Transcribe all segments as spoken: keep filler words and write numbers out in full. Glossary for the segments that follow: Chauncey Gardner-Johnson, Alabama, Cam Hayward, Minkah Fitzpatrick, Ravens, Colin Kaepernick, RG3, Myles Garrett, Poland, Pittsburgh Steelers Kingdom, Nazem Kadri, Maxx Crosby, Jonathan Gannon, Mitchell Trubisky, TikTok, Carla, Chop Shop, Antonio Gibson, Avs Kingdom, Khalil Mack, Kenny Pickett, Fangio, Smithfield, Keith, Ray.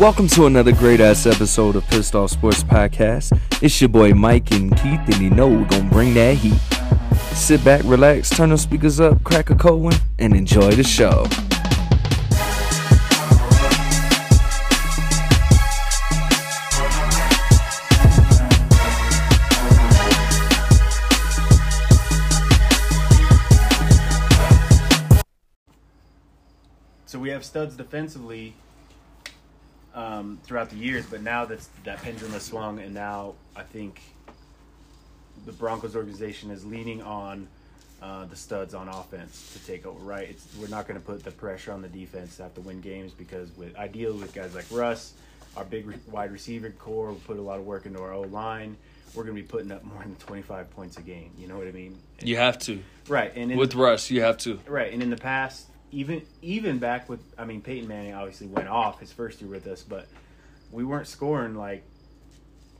Welcome to another great-ass episode of Pissed Off Sports Podcast. It's your boy Mike and Keith, and you know we're going to bring that heat. Sit back, relax, turn those speakers up, crack a cold one, and enjoy the show. So we have studs defensively um, throughout the years, but now that's, that pendulum has swung, and now I think the Broncos organization is leaning on uh, the studs on offense to take over, right? It's, we're not going to put the pressure on the defense to have to win games because with ideally with guys like Russ, our big re- wide receiver core, we put a lot of work into our O-line. We're going to be putting up more than twenty-five points a game. You know what I mean? And, you have to. Right. and in, With Russ, you have to. Right, and in the past... Even even back with, I mean, Peyton Manning obviously went off his first year with us, but we weren't scoring like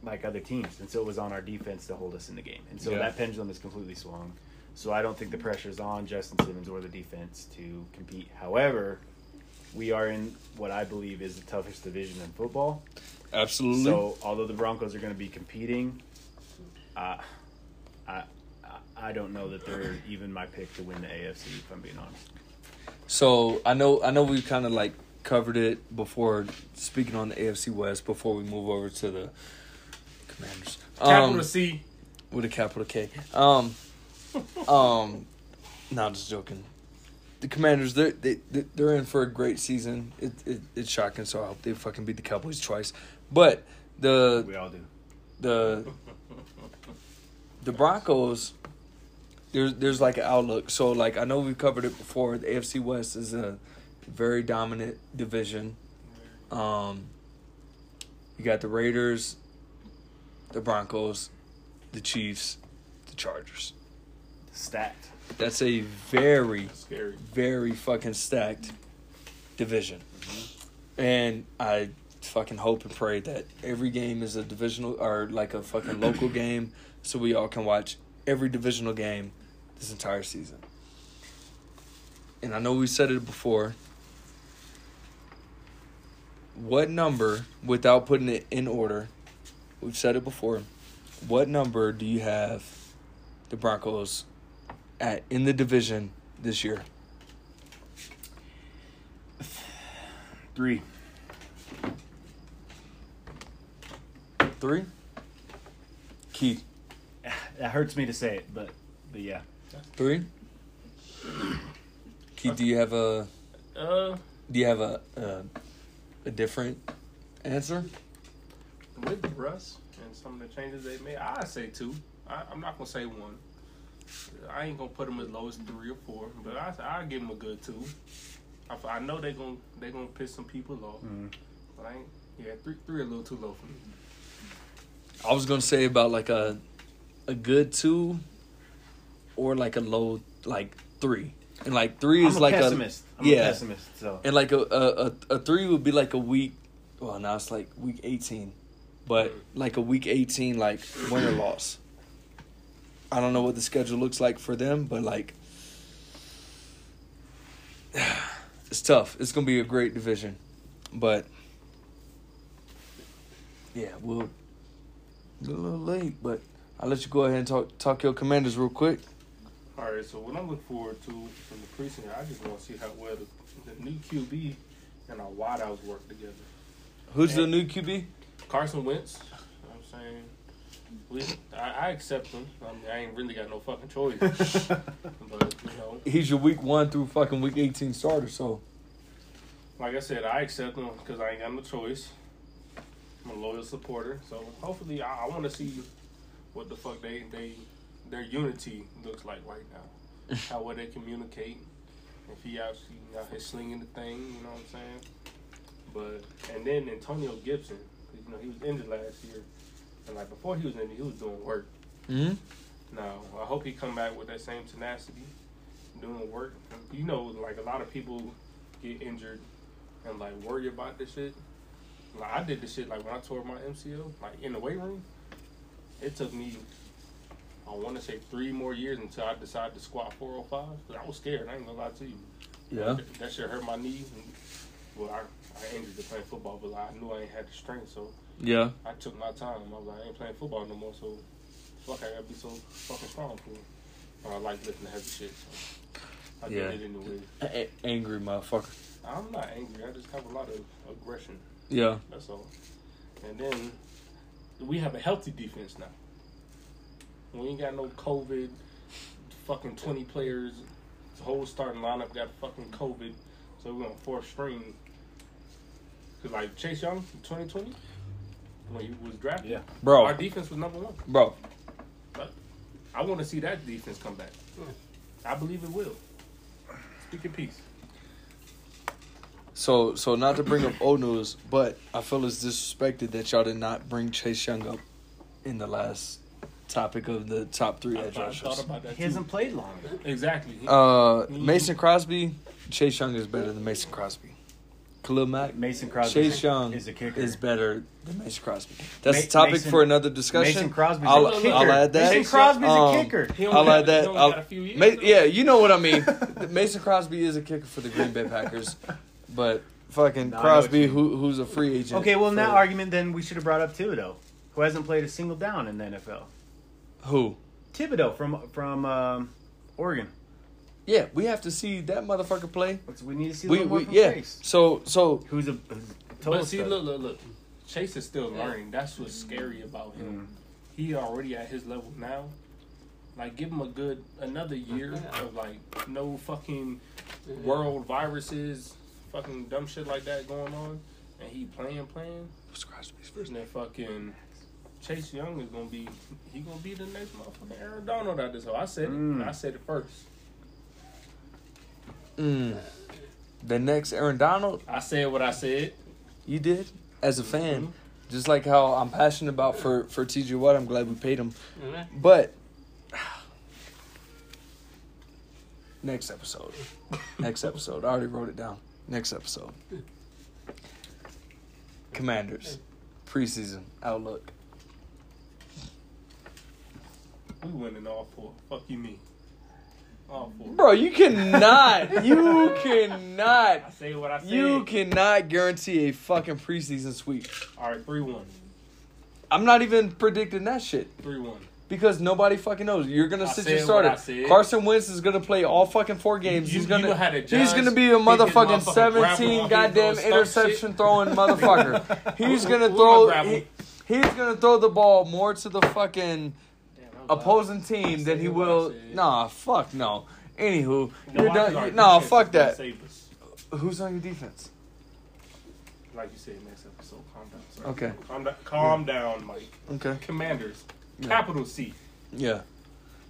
like other teams, and so it was on our defense to hold us in the game. And so yeah. that pendulum is completely swung. So I don't think the pressure is on Justin Simmons or the defense to compete. However, we are in what I believe is the toughest division in football. Absolutely. So although the Broncos are going to be competing, uh, I I don't know that they're even my pick to win the A F C, if I'm being honest. So I know I know we kind of like covered it before speaking on the A F C West before we move over to the Commanders. Um, capital C with a capital K. Um, um, no, I'm just joking. The Commanders they they they're in for a great season. It, it it's shocking. So I hope they fucking beat the Cowboys twice. But the we all do. The the Broncos. There's there's like an outlook. So like I know we've covered it before. The A F C West is a very dominant division. Um, you got the Raiders, the Broncos, the Chiefs, the Chargers. Stacked. That's a very Scary. very fucking stacked division. Mm-hmm. And I fucking hope and pray that every game is a divisional or like a fucking local game, so we all can watch every divisional game this entire season. And I know we said it before. What number, without putting it in order, we've said it before, what number do you have the Broncos at in the division this year? Three. Three? Keith. That hurts me to say it, but, but yeah. Three? Keith, do you have a uh, do you have a uh, a different answer? With Russ and some of the changes they made, I say two. I, I'm not gonna say one. I ain't gonna put them as low as three or four, but I I give them a good two. I, I know they gonna they gonna piss some people off, mm. but I ain't. Yeah, three three a little too low for me. I was gonna say about like a. A good two, or like a low, like three, and like three is I'm a like pessimist. a I'm yeah, a pessimist, so. And like a, a a three would be like a week. Well, now it's like week eighteen, but like a week eighteen, like win or loss. I don't know what the schedule looks like for them, but like it's tough. It's gonna be a great division, but yeah, we'll get a little late, but. I'll let you go ahead and talk talk your Commanders real quick. All right, so what I'm looking forward to from the preseason, I just want to see how well the, the new Q B and our wideouts work together. Who's and the new Q B? Carson Wentz. I'm saying, we, I, I accept him. I, mean, I ain't really got no fucking choice. But you know, he's your week one through fucking week eighteen starter. So, like I said, I accept him because I ain't got no choice. I'm a loyal supporter, so hopefully, I, I want to see what the fuck they, they their unity looks like right now. How well they communicate. If he actually out here slinging the thing, you know what I'm saying? But and then Antonio Gibson, cause, you know, he was injured last year. And like before he was injured, he was doing work. Mm-hmm. Now, I hope he come back with that same tenacity, doing work. You know, like a lot of people get injured and like worry about this shit. Like I did this shit like when I tore my M C L, like in the weight room. It took me, I want to say, three more years until I decided to squat four oh five. Because I was scared. I ain't going to lie to you. Yeah. That, that shit hurt my knee. well, I, I ended up playing football, but like, I knew I ain't had the strength, so yeah, I took my time. I was like, I ain't playing football no more, so fuck, I gotta be so fucking strong for. I like lifting heavy shit, so I did yeah. it anyway. A- angry motherfucker. I'm not angry. I just have a lot of aggression. Yeah, that's all. And then we have a healthy defense now. We ain't got no COVID. Fucking twenty players. The whole starting lineup got fucking COVID. So we're on fourth string. Cause like Chase Young in twenty twenty, when he was drafted, yeah, bro, our defense was number one, bro. But I want to see that defense come back. I believe it will. Speak your peace. So, so not to bring up old news, but I feel it's disrespected that y'all did not bring Chase Young up in the last topic of the top three edge rushers. He hasn't played longer. Exactly. Uh, Mason Crosby, Chase Young is better than Mason Crosby. Khalil Mack, Mason Crosby Chase Young is, a kicker. is better than Mason Crosby. That's Ma- a topic Mason, for another discussion. Mason Crosby's I'll, a kicker. I'll add that. Mason Crosby's um, a kicker. He only I'll add that. He's only I'll, got a few years, Ma- yeah, you know what I mean. Mason Crosby is a kicker for the Green Bay Packers. But fucking no, Crosby, who who's a free agent. Okay, well, in that argument, then we should have brought up Thibodeau, who hasn't played a single down in the N F L. Who? Thibodeau from from um, Oregon. Yeah, we have to see that motherfucker play. We need to see a little we, more we, from yeah. Chase. So, so who's a total see, look, look, look. Chase is still yeah. learning. That's what's scary about him. Mm. He already at his level now. Like, give him a good another year yeah. of like no fucking yeah. world viruses. Fucking dumb shit like that going on, and he playing, playing. What's Crosby's first name? Fucking Chase Young is gonna be, he gonna be the next motherfucking Aaron Donald out this hole. I said it, mm. I said it first. Mm. The next Aaron Donald. I said what I said. You did, as a fan, mm-hmm. just like how I'm passionate about for for T J Watt. I'm glad we paid him, mm-hmm. but. Next episode, next episode. I already wrote it down. Next episode. Commanders. Preseason. Outlook. We winning all four. Fuck you, me. All four. Bro, you cannot. you cannot. I say what I say. You cannot guarantee a fucking preseason sweep. All right, three one. I'm not even predicting that shit. three one. Because nobody fucking knows. You're going to sit your starter. Carson Wentz is going to play all fucking four games. You, he's going to be a motherfucking seventeen goddamn interception throwing motherfucker. He's going to throw he, He's going to throw the ball more to the fucking Damn, opposing team than he will. Nah, fuck no. Anywho. No, you're done, you, nah, fuck that. Who's on your defense? Like you said, next episode. Calm down. Sorry. Okay. Calm, da- calm yeah. down, Mike. Okay. Commanders. Yeah. Capital C. Yeah.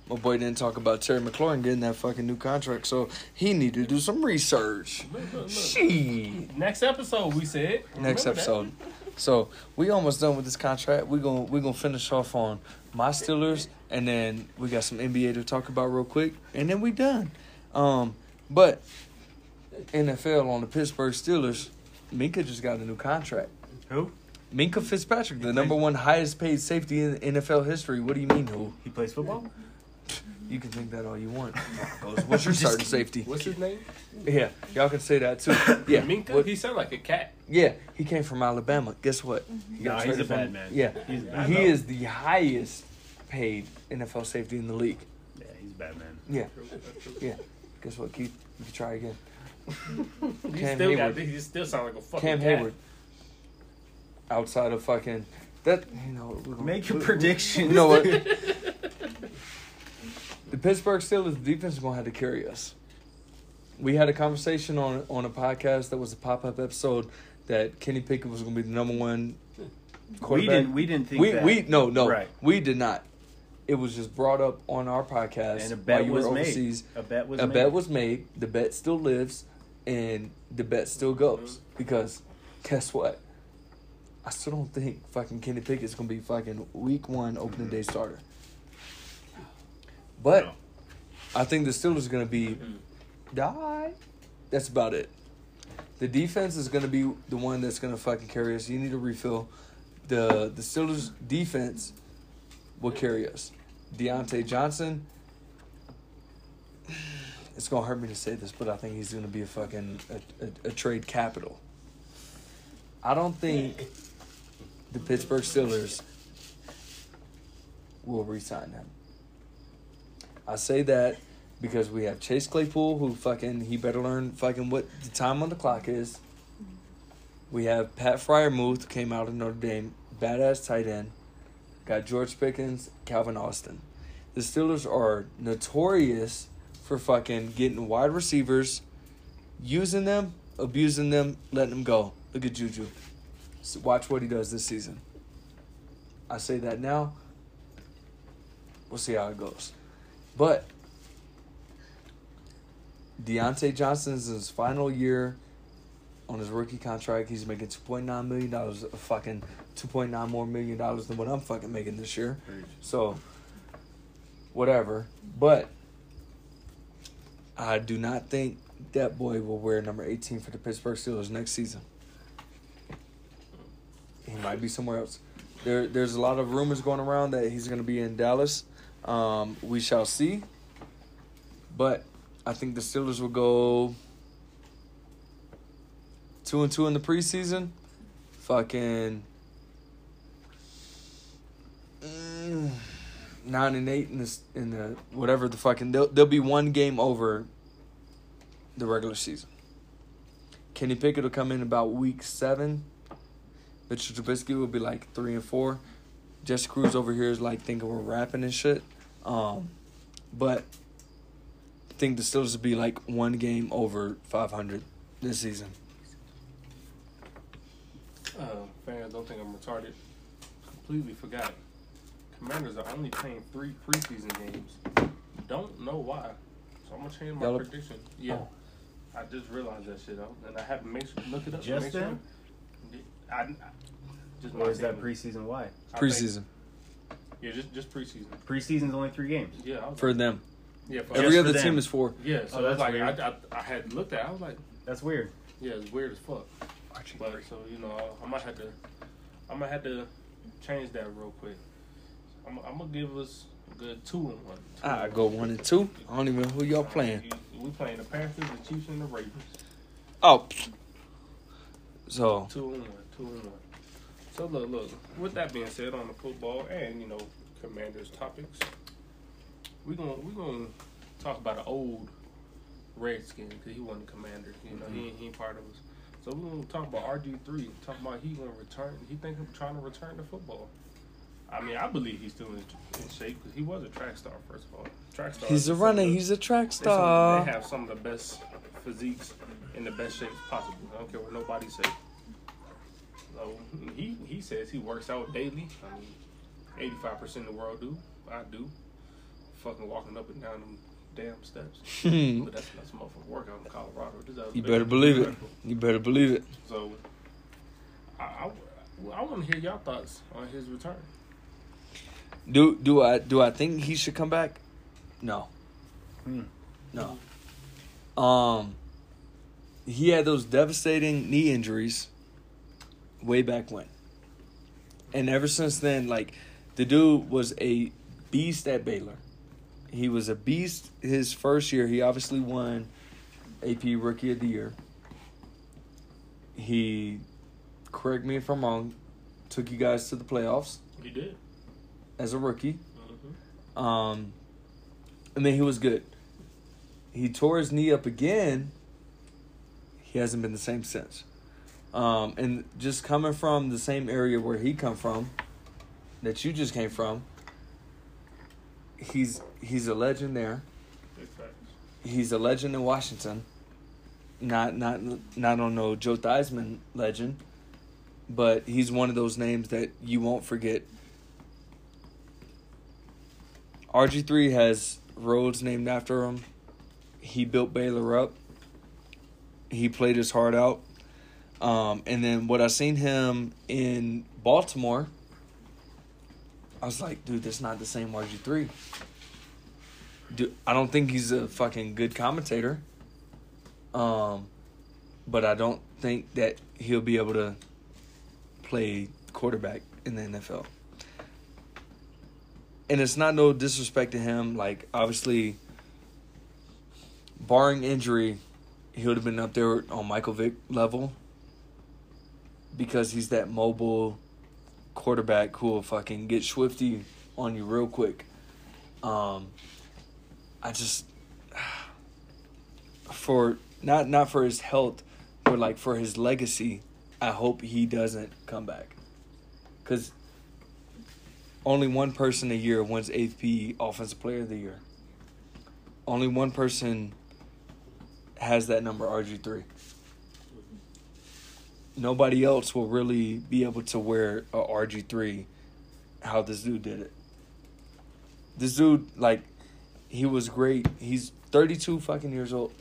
My boy didn't talk about Terry McLaurin getting that fucking new contract, so he needed to do some research. Look, look, look. Shit. Next episode, we said. Next Remember episode. That? So, we almost done with this contract. We're going we gonna to finish off on my Steelers, and then we got some N B A to talk about real quick, and then we done. Um, But, N F L on the Pittsburgh Steelers, Minkah just got a new contract. Who? Minkah Fitzpatrick, the number one highest-paid safety in N F L history. What do you mean, who? He plays football? You can think that all you want. What's your starting safety? What's his name? Yeah, y'all can say that, too. Yeah, Minkah? What? He sound like a cat. Yeah, he came from Alabama. Guess what? He got no, he's a bad him. man. Yeah, he's, he is the highest-paid N F L safety in the league. Yeah, he's a bad man. Yeah, yeah. Guess what, Keith? You can try again. Cam still Hayward. Got, he still sound like a fucking Cam cat. Cam Hayward. Outside of fucking that, you know, we're gonna, make your prediction. You know what? The Pittsburgh Steelers defense is gonna have to carry us. We had a conversation on on a podcast that was a pop up episode that Kenny Pickett was gonna be the number one quarterback. We didn't. We didn't think we, that. We no no right. We did not. It was just brought up on our podcast. And a bet while you was were overseas. made. A bet was a made. A bet was made. The bet still lives, and the bet still goes because guess what? I still don't think fucking Kenny Pickett's going to be fucking week one opening day starter. But no. I think the Steelers are going to be die. That's about it. The defense is going to be the one that's going to fucking carry us. You need to refill. The the Steelers defense will carry us. Diontae Johnson. It's going to hurt me to say this, but I think he's going to be a fucking a, a, a trade capital. I don't think the Pittsburgh Steelers will re-sign him. I say that because we have Chase Claypool, who fucking, he better learn fucking what the time on the clock is. We have Pat Freiermuth, who came out of Notre Dame, badass tight end. Got George Pickens, Calvin Austin. The Steelers are notorious for fucking getting wide receivers, using them, abusing them, letting them go. Look at Juju. So watch what he does this season. I say that now. We'll see how it goes. But Diontae Johnson's in his final year on his rookie contract. He's making two point nine million dollars, a fucking two point nine more million dollars than what I'm fucking making this year. So, whatever. But I do not think that boy will wear number eighteen for the Pittsburgh Steelers next season. He might be somewhere else. There, there's a lot of rumors going around that he's going to be in Dallas. Um, we shall see. But I think the Steelers will go two and two in the preseason. Fucking mm, nine and eight in this in the whatever the fucking they'll they'll be one game over the regular season. Kenny Pickett will come in about week seven. Mitchell Trubisky will be like three and four. Jess Cruz over here is like thinking we're rapping and shit. Um, but I think the Steelers will be like one game over five hundred this season. Uh, fans, don't think I'm retarded. Completely forgot. Commanders are only playing three preseason games. Don't know why. So I'm going to change my Y'all prediction. Look? Yeah. Oh. I just realized that shit, though. And I have to make sure, look it up. Just make sure. I, I, just or is that preseason? Why preseason? Yeah, just just preseason. Preseason's only three games. Yeah, for like, them. Yeah, for every other for team is four. Yeah, so oh, that's like I, I I had looked at. I was like, that's weird. Yeah, it's weird as fuck. But, so you know, I might have to, I might have to change that real quick. I'm, I'm gonna give us a good two and one. Two I and go one, one and two. I don't even know who y'all playing. You, we playing the Panthers, the Chiefs, and the Ravens. Oh. So two and one, two and one. So look, look. With that being said, on the football and you know Commanders topics, we gonna we gonna talk about an old Redskin because he wasn't a Commander. You know, mm-hmm. he, ain't, he ain't part of us. So we are gonna talk about R G three. Talk about he gonna return. He think of trying to return to football. I mean, I believe he's still in, in shape because he was a track star. First of all, track star. He's a runner. The, he's a track star. Some, they have some of the best physiques in the best shapes possible. I don't care what nobody says. So he he says he works out daily. I mean, eighty-five percent of the world do. I do. Fucking walking up and down them damn steps. But that's that's a motherfucking workout in Colorado. You better believe it. You better believe it. So I, I, I want to hear y'all thoughts on his return. Do do I do I think he should come back? No. Hmm. No. Um, he had those devastating knee injuries way back when. And ever since then, like, the dude was a beast at Baylor. He was a beast his first year. He obviously won A P Rookie of the Year. He, correct me if I'm wrong, took you guys to the playoffs. He did. As a rookie. Mm-hmm. Um, and then he was good. He tore his knee up again. He hasn't been the same since. Um, and just coming from the same area where he come from, that you just came from, he's he's a legend there. He's a legend in Washington. Not not not on no Joe Theismann legend, but he's one of those names that you won't forget. R G three has roads named after him. He built Baylor up. He played his heart out. Um, and then what I seen him in Baltimore, I was like, dude, that's not the same R G three. Dude, I don't think he's a fucking good commentator. Um, but I don't think that he'll be able to play quarterback in the N F L. And it's not no disrespect to him. Like, obviously, barring injury, he would have been up there on Michael Vick level. because he's that mobile quarterback who will fucking get swifty on you real quick. Um, I just for not not for his health, but like for his legacy, I hope he doesn't come back. Cause only one person a year wins A F C Offensive Player of the Year. Only one person has that number, R G three. Nobody else will really be able to wear a R G three how this dude did it. This dude, like, he was great. He's thirty-two fucking years old.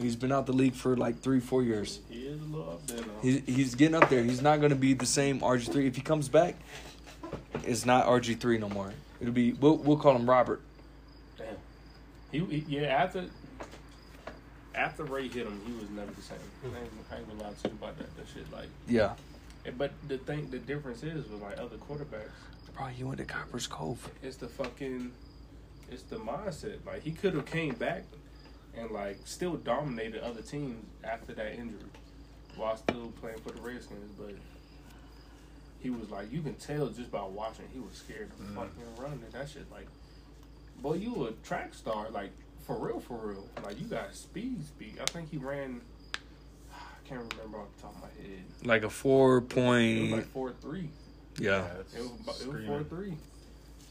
He's been out the league for, like, three, four years. He is a little up there now. He's, he's getting up there. He's not going to be the same R G three. If he comes back, it's not R G three no more. It'll be we'll, – we'll call him Robert. Damn. He, he yeah, after – After Ray hit him, he was never the same. I ain't gonna lie to you about that, that shit. Like, yeah. But the thing, the difference is with like other quarterbacks. Bro, you went to Copper's Cove. It's the fucking, it's the mindset. Like he could have came back, and like still dominated other teams after that injury, while still playing for the Redskins. But he was like, you can tell just by watching, he was scared to mm. fucking run and that shit. Like, boy, you a track star, like. For real, for real. Like, you got speed, speed. I think he ran, I can't remember off the top of my head. Like a four point. It was like four three. Yeah. yeah it was four three.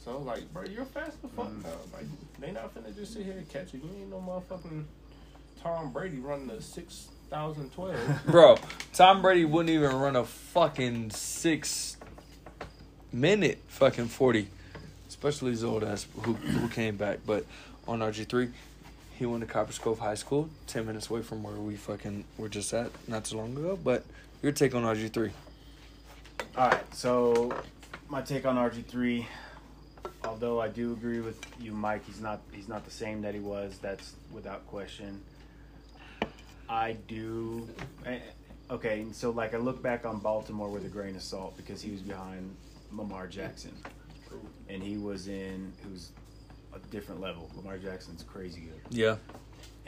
So, like, bro, you're fast as fuck mm. now. Like, they not finna just sit here and catch you. You ain't no motherfucking Tom Brady running a six thousand twelve. Bro, Tom Brady wouldn't even run a fucking six minute fucking forty. Especially his old ass who, who came back. But on R G three, he went to Copper's Cove High School, ten minutes away from where we fucking were just at not too long ago. But your take on R G three? All right, so my take on R G three, although I do agree with you, Mike, he's not he's not the same that he was. That's without question. I do. Okay, so like I look back on Baltimore with a grain of salt because he was behind Lamar Jackson, and he was in who's. Different level. Lamar Jackson's crazy good. Yeah.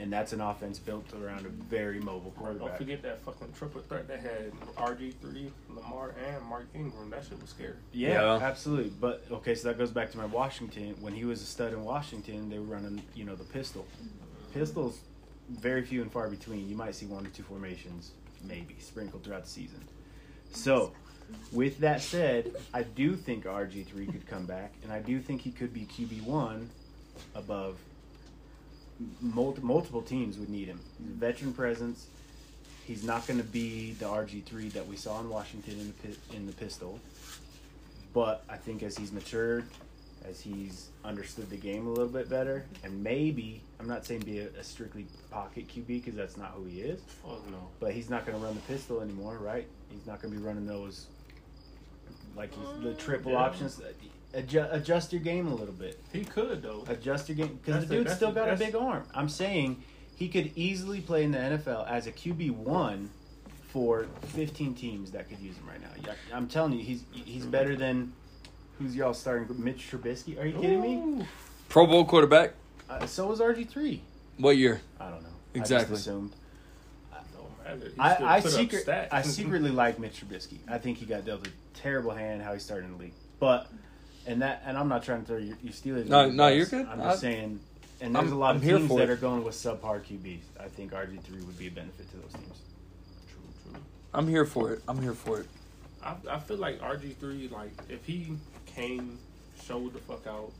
And that's an offense built around a very mobile quarterback. Don't forget that fucking triple threat that had R G three, Lamar, and Mark Ingram. That shit was scary. Yeah, yeah, absolutely. But, okay, so that goes back to my Washington. When he was a stud in Washington, they were running, you know, the pistol. Pistol's very few and far between. You might see one or two formations, maybe, sprinkled throughout the season. So, with that said, I do think R G three could come back, and I do think he could be Q B one. Above multi- multiple teams would need him. He's a veteran presence. He's not going to be the R G three that we saw in Washington in the pi- in the pistol. But I think as he's matured, as he's understood the game a little bit better, and maybe I'm not saying be a, a strictly pocket Q B because that's not who he is. Oh no! But he's not going to run the pistol anymore, right? He's not going to be running those like he's the triple yeah. options. That, Adjust, adjust your game a little bit. He could, though. Adjust your game. Because the dude's still got a big arm. I'm saying he could easily play in the N F L as a Q B one for fifteen teams that could use him right now. I'm telling you, he's he's better than who's y'all starting? Mitch Trubisky? Are you kidding me? Pro Bowl quarterback. Uh, so was R G three. What year? I don't know. Exactly. I just assumed. I, I, secret, I secretly like Mitch Trubisky. I think he got dealt a terrible hand how he started in the league. But... And that, and I'm not trying to throw your, your Steelers. No, no, you're good. I'm just I, saying, and there's I'm, a lot of teams that it. are going with subpar Q Bs. I think R G three would be a benefit to those teams. True, true. I'm here for it. I'm here for it. I, I feel like R G three, like if he came, showed the fuck out,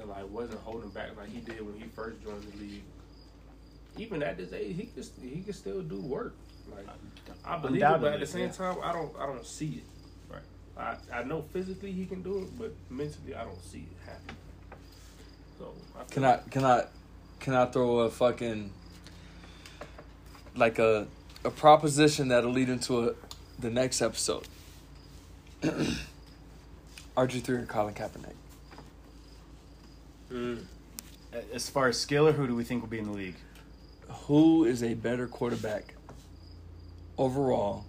and like wasn't holding back like he did when he first joined the league. Even at this age, he could he could still do work. Like I believe it, but at the same yeah. time, I don't I don't see it. I, I know physically he can do it, but mentally I don't see it happening. So I can I can I can I throw a fucking like a a proposition that'll lead into a, the next episode? R G three and Colin Kaepernick. Mm. As far as skill, or who do we think will be in the league? Who is a better quarterback overall?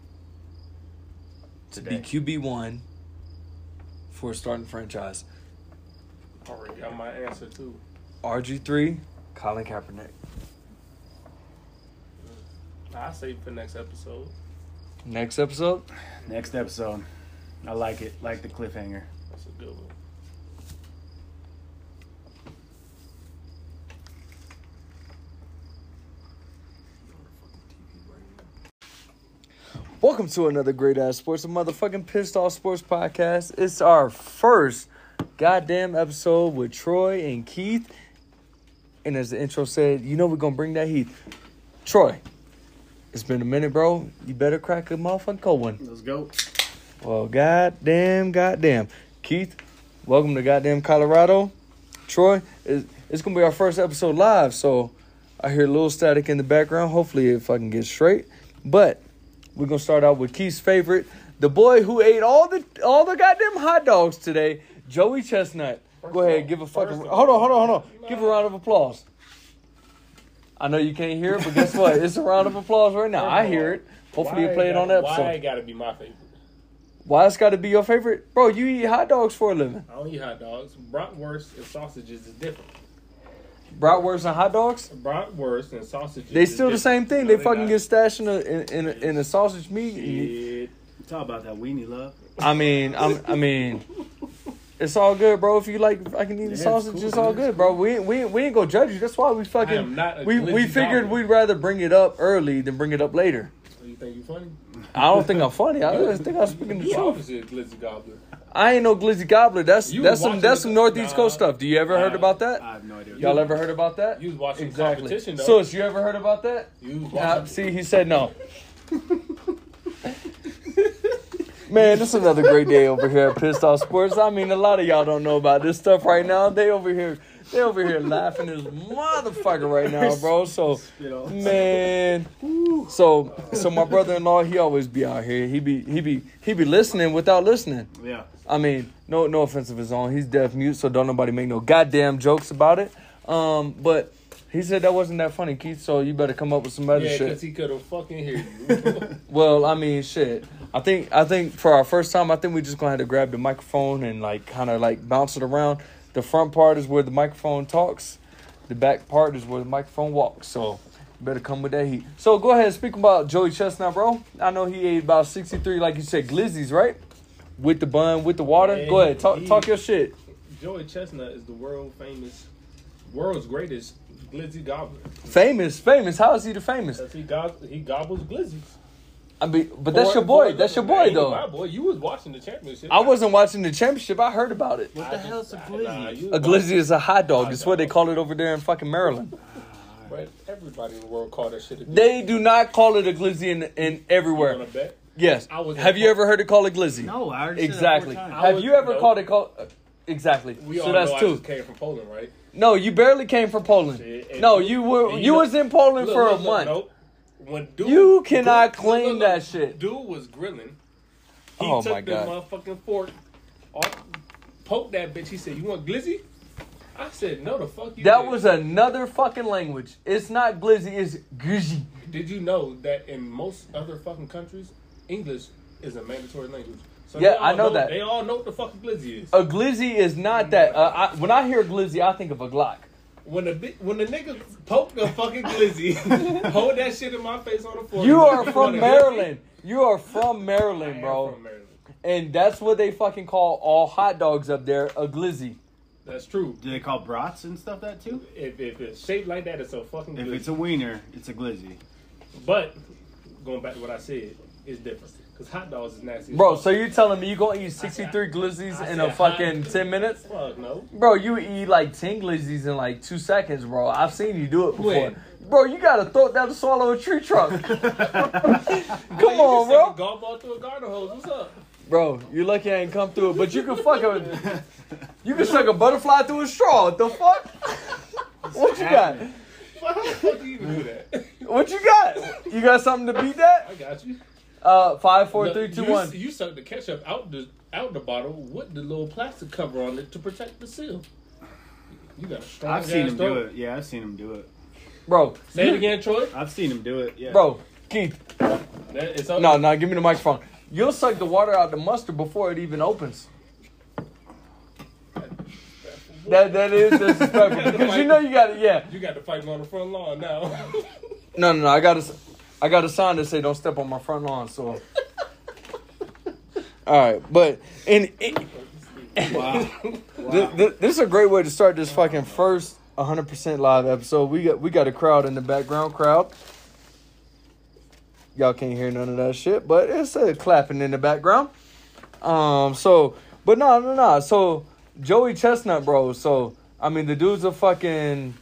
To be Q B one for a starting franchise. I already got my answer, too. R G three, Colin Kaepernick. I say for next episode. Next episode? Next episode. I like it. Like the cliffhanger. That's a good one. Welcome to another great ass sports, a motherfucking pissed off sports podcast. It's our first goddamn episode with Troy and Keith. And as the intro said, you know we're gonna bring that heat. Troy, it's been a minute, bro. You better crack a motherfucking cold one. Let's go. Well, goddamn, goddamn. Keith, welcome to goddamn Colorado. Troy, it's gonna be our first episode live, so I hear a little static in the background. Hopefully it fucking gets straight. But we're going to start out with Keith's favorite, the boy who ate all the all the goddamn hot dogs today, Joey Chestnut. First Go ahead, give a fucking... Hold on, hold on, hold on. Give a round of applause. I know you can't hear it, but guess what? It's a round of applause right now. I hear it. Hopefully you play it on the episode. Why it got to be my favorite? Why it's got to be your favorite? Bro, you eat hot dogs for a living. I don't eat hot dogs. Bratwurst and sausages is different. Bratwurst and hot dogs? Bratwurst and sausages. They still the same thing. No, they, they fucking not. Get stashed in a in, in, in a sausage meat. Shit. Talk about that weenie love. I mean, I'm, I mean, it's all good, bro. If you like, I can eat the yeah, sausage. It's, cool, it's all good, cool. bro. We we we ain't gonna judge you. That's why we fucking. I am not we we figured dollar. We'd rather bring it up early than bring it up later. So you think you funny? I don't think I'm funny. I just think I'm speaking the truth. You glizzy gobbler. I ain't no glizzy gobbler. That's you that's some that's some Northeast nah, Coast stuff. Do you ever I, heard about that? I have no idea. Y'all ever heard about that? You was watching exactly. competition, though. So, you ever heard about that? You was watching. Nah, see, he said no. Man, this is another great day over here at Pissed Off Sports. I mean, a lot of y'all don't know about this stuff right now. They over here, they over here laughing this motherfucker right now, bro. So, man, so so my brother-in-law, he always be out here. He be he be he be listening without listening. Yeah. I mean, no no offense of his own. He's deaf mute, so don't nobody make no goddamn jokes about it. Um, but he said that wasn't that funny, Keith, so you better come up with some other yeah, shit. Yeah, because he could have fucking heard you. Well, I mean, shit. I think I think for our first time, I think we just going to have to grab the microphone and, like, kind of, like, bounce it around. The front part is where the microphone talks. The back part is where the microphone walks. So, you better come with that heat. So, go ahead and speak about Joey Chestnut, bro. I know he ate about sixty-three, like you said, glizzies, right? With the bun, with the water. Man, go ahead. Talk, he, talk your shit. Joey Chestnut is the world-famous, world's greatest glizzy gobbler. Famous, famous. How is he the famous? He, gob- he gobbles glizzies. I mean, but boy, that's your boy. boy that's your boy, though. My boy, you was watching the championship. I wasn't watching the championship. I heard about it. What the just, hell's a glizzy? Nah, a glizzy is a hot dog. It's what they call it over there in fucking Maryland. But everybody in the world call that shit a glizzy. They do not call it a glizzy in, in everywhere. You want to bet? Yes. I was Have you ever heard it called a glizzy? No, I heard it. Exactly. Have was, you ever no. called it called? Uh, exactly. We so all that's know two. I just came from Poland, right? No, you barely came from Poland. Shit, no, you were you, you know, was in Poland look, for look, a month. Nope. When dude, you cannot dude, claim dude, that shit. Dude was grilling. He oh took my God. the motherfucking fork, off, poked that bitch. He said, "You want glizzy?" I said, "No, the fuck you." That did. was another fucking language. It's not glizzy. It's glizzy. Did you know that in most other fucking countries, English is a mandatory language? So yeah, I know, know that. They all know what the fuck a glizzy is. A glizzy is not that. Uh, I, when I hear glizzy, I think of a Glock. When the when the nigga poked the fucking glizzy, hold that shit in my face on the floor. You are from Maryland. You are from Maryland, bro. I am from Maryland. And that's what they fucking call all hot dogs up there, a glizzy. That's true. Do they call brats and stuff that too? If if it's shaped like that, it's a fucking glizzy. If it's a wiener, it's a glizzy. But going back to what I said, it's different. Because hot dogs is nasty. Bro, so you're telling me you're going to eat sixty-three glizzies in a fucking ten minutes? Fuck no. Bro, you eat like ten glizzies in like two seconds, bro. I've seen you do it before. When? Bro, you got to throw it down to swallow a tree trunk. Come Man, on, bro. You can golf ball through a garden hose. What's up? Bro, you're lucky I ain't come through it. But you can fuck a, you can suck a butterfly through a straw. What the fuck? What you got? Why the fuck do you even do that? What you got? You got something to beat that? I got you. Uh, five, four, no, three, two, you, one. You suck the ketchup out the out the bottle with the little plastic cover on it to protect the seal. You got a strong. I've seen him throat. do it. Yeah, I've seen him do it. Bro, say it again, Troy. I've seen him do it. Yeah. Bro, Keith. That, it's okay. No, no, give me the microphone. You'll suck the water out the mustard before it even opens. That that is disrespectful because you know you got it. Yeah. You got to fight him on the front lawn now. no, no, no. I got to. I I got a sign that say don't step on my front lawn, so. All right, but and it, wow. Wow. Th- th- this is a great way to start this fucking first one hundred percent live episode. We got we got a crowd in the background, crowd. Y'all can't hear none of that shit, but it's a clapping in the background. Um, so, but no, no, no. So Joey Chestnut, bro. So I mean, the dude's a fucking.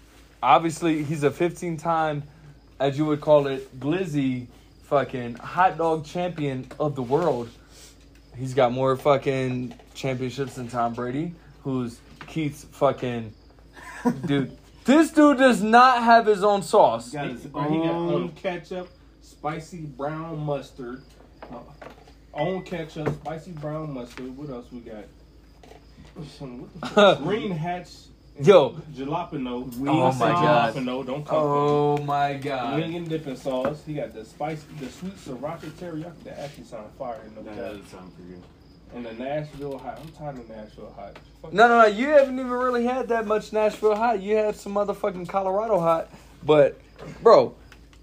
Obviously, he's a fifteen-time, as you would call it, glizzy fucking hot dog champion of the world. He's got more fucking championships than Tom Brady, who's Keith's fucking dude. This dude does not have his own sauce. He got his own, he got own ketchup, spicy brown mustard, uh, own ketchup, spicy brown mustard. What else we got? What the fuck? Green Hatch. Yo, jalapeno. We oh my god! Jalapeno. Don't come. Oh me. My god! Wing dipping sauce. He got the spicy, the sweet sriracha teriyaki that actually sound fire. No, that does sound pretty good. And the Nashville hot. I'm tired of Nashville hot. Fuck no, no, no. You haven't even really had that much Nashville hot. You had some motherfucking Colorado hot. But, bro,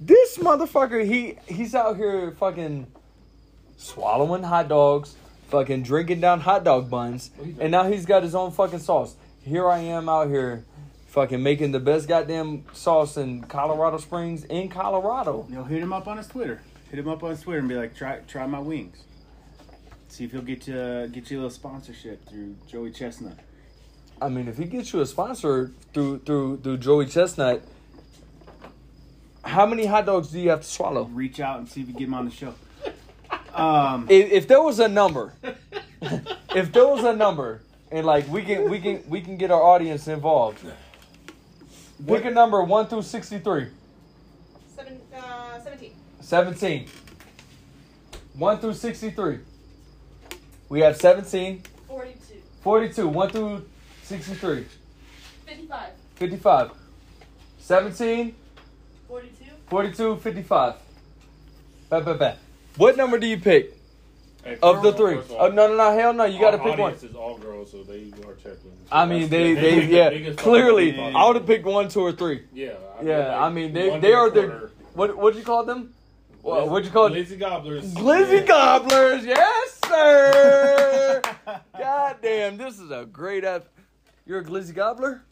this motherfucker, he he's out here fucking swallowing hot dogs, fucking drinking down hot dog buns, and now he's got his own fucking sauce. Here I am out here fucking making the best goddamn sauce in Colorado Springs in Colorado. You know, hit him up on his Twitter. Hit him up on his Twitter and be like, try try my wings. See if he'll get you, uh, get you a little sponsorship through Joey Chestnut. I mean, if he gets you a sponsor through through through Joey Chestnut, how many hot dogs do you have to swallow? Reach out and see if you get him on the show. Um, if, if there was a number, if there was a number... And like we can we can we can get our audience involved. Pick a number one through sixty-three. Seven, uh, seventeen. Seventeen. One through sixty-three. We have seventeen. Forty-two. Forty-two. One through sixty-three. Fifty-five. Fifty-five. Seventeen. Forty-two. Forty-two. Fifty-five. Ba ba ba. What number do you pick? Hey, of the three, oh, no, no, no, hell no! You got to pick one. Is all girls, so they are checking. I mean, they, they, yeah, clearly, yeah, yeah, yeah. I would have picked one, two, or three. Yeah, I yeah. Like I mean, they, they are the what? What'd you call them? What? What'd you call glizzy gobblers? Glizzy yeah. gobblers, yes, sir. God damn, this is a great app. You're a glizzy gobbler.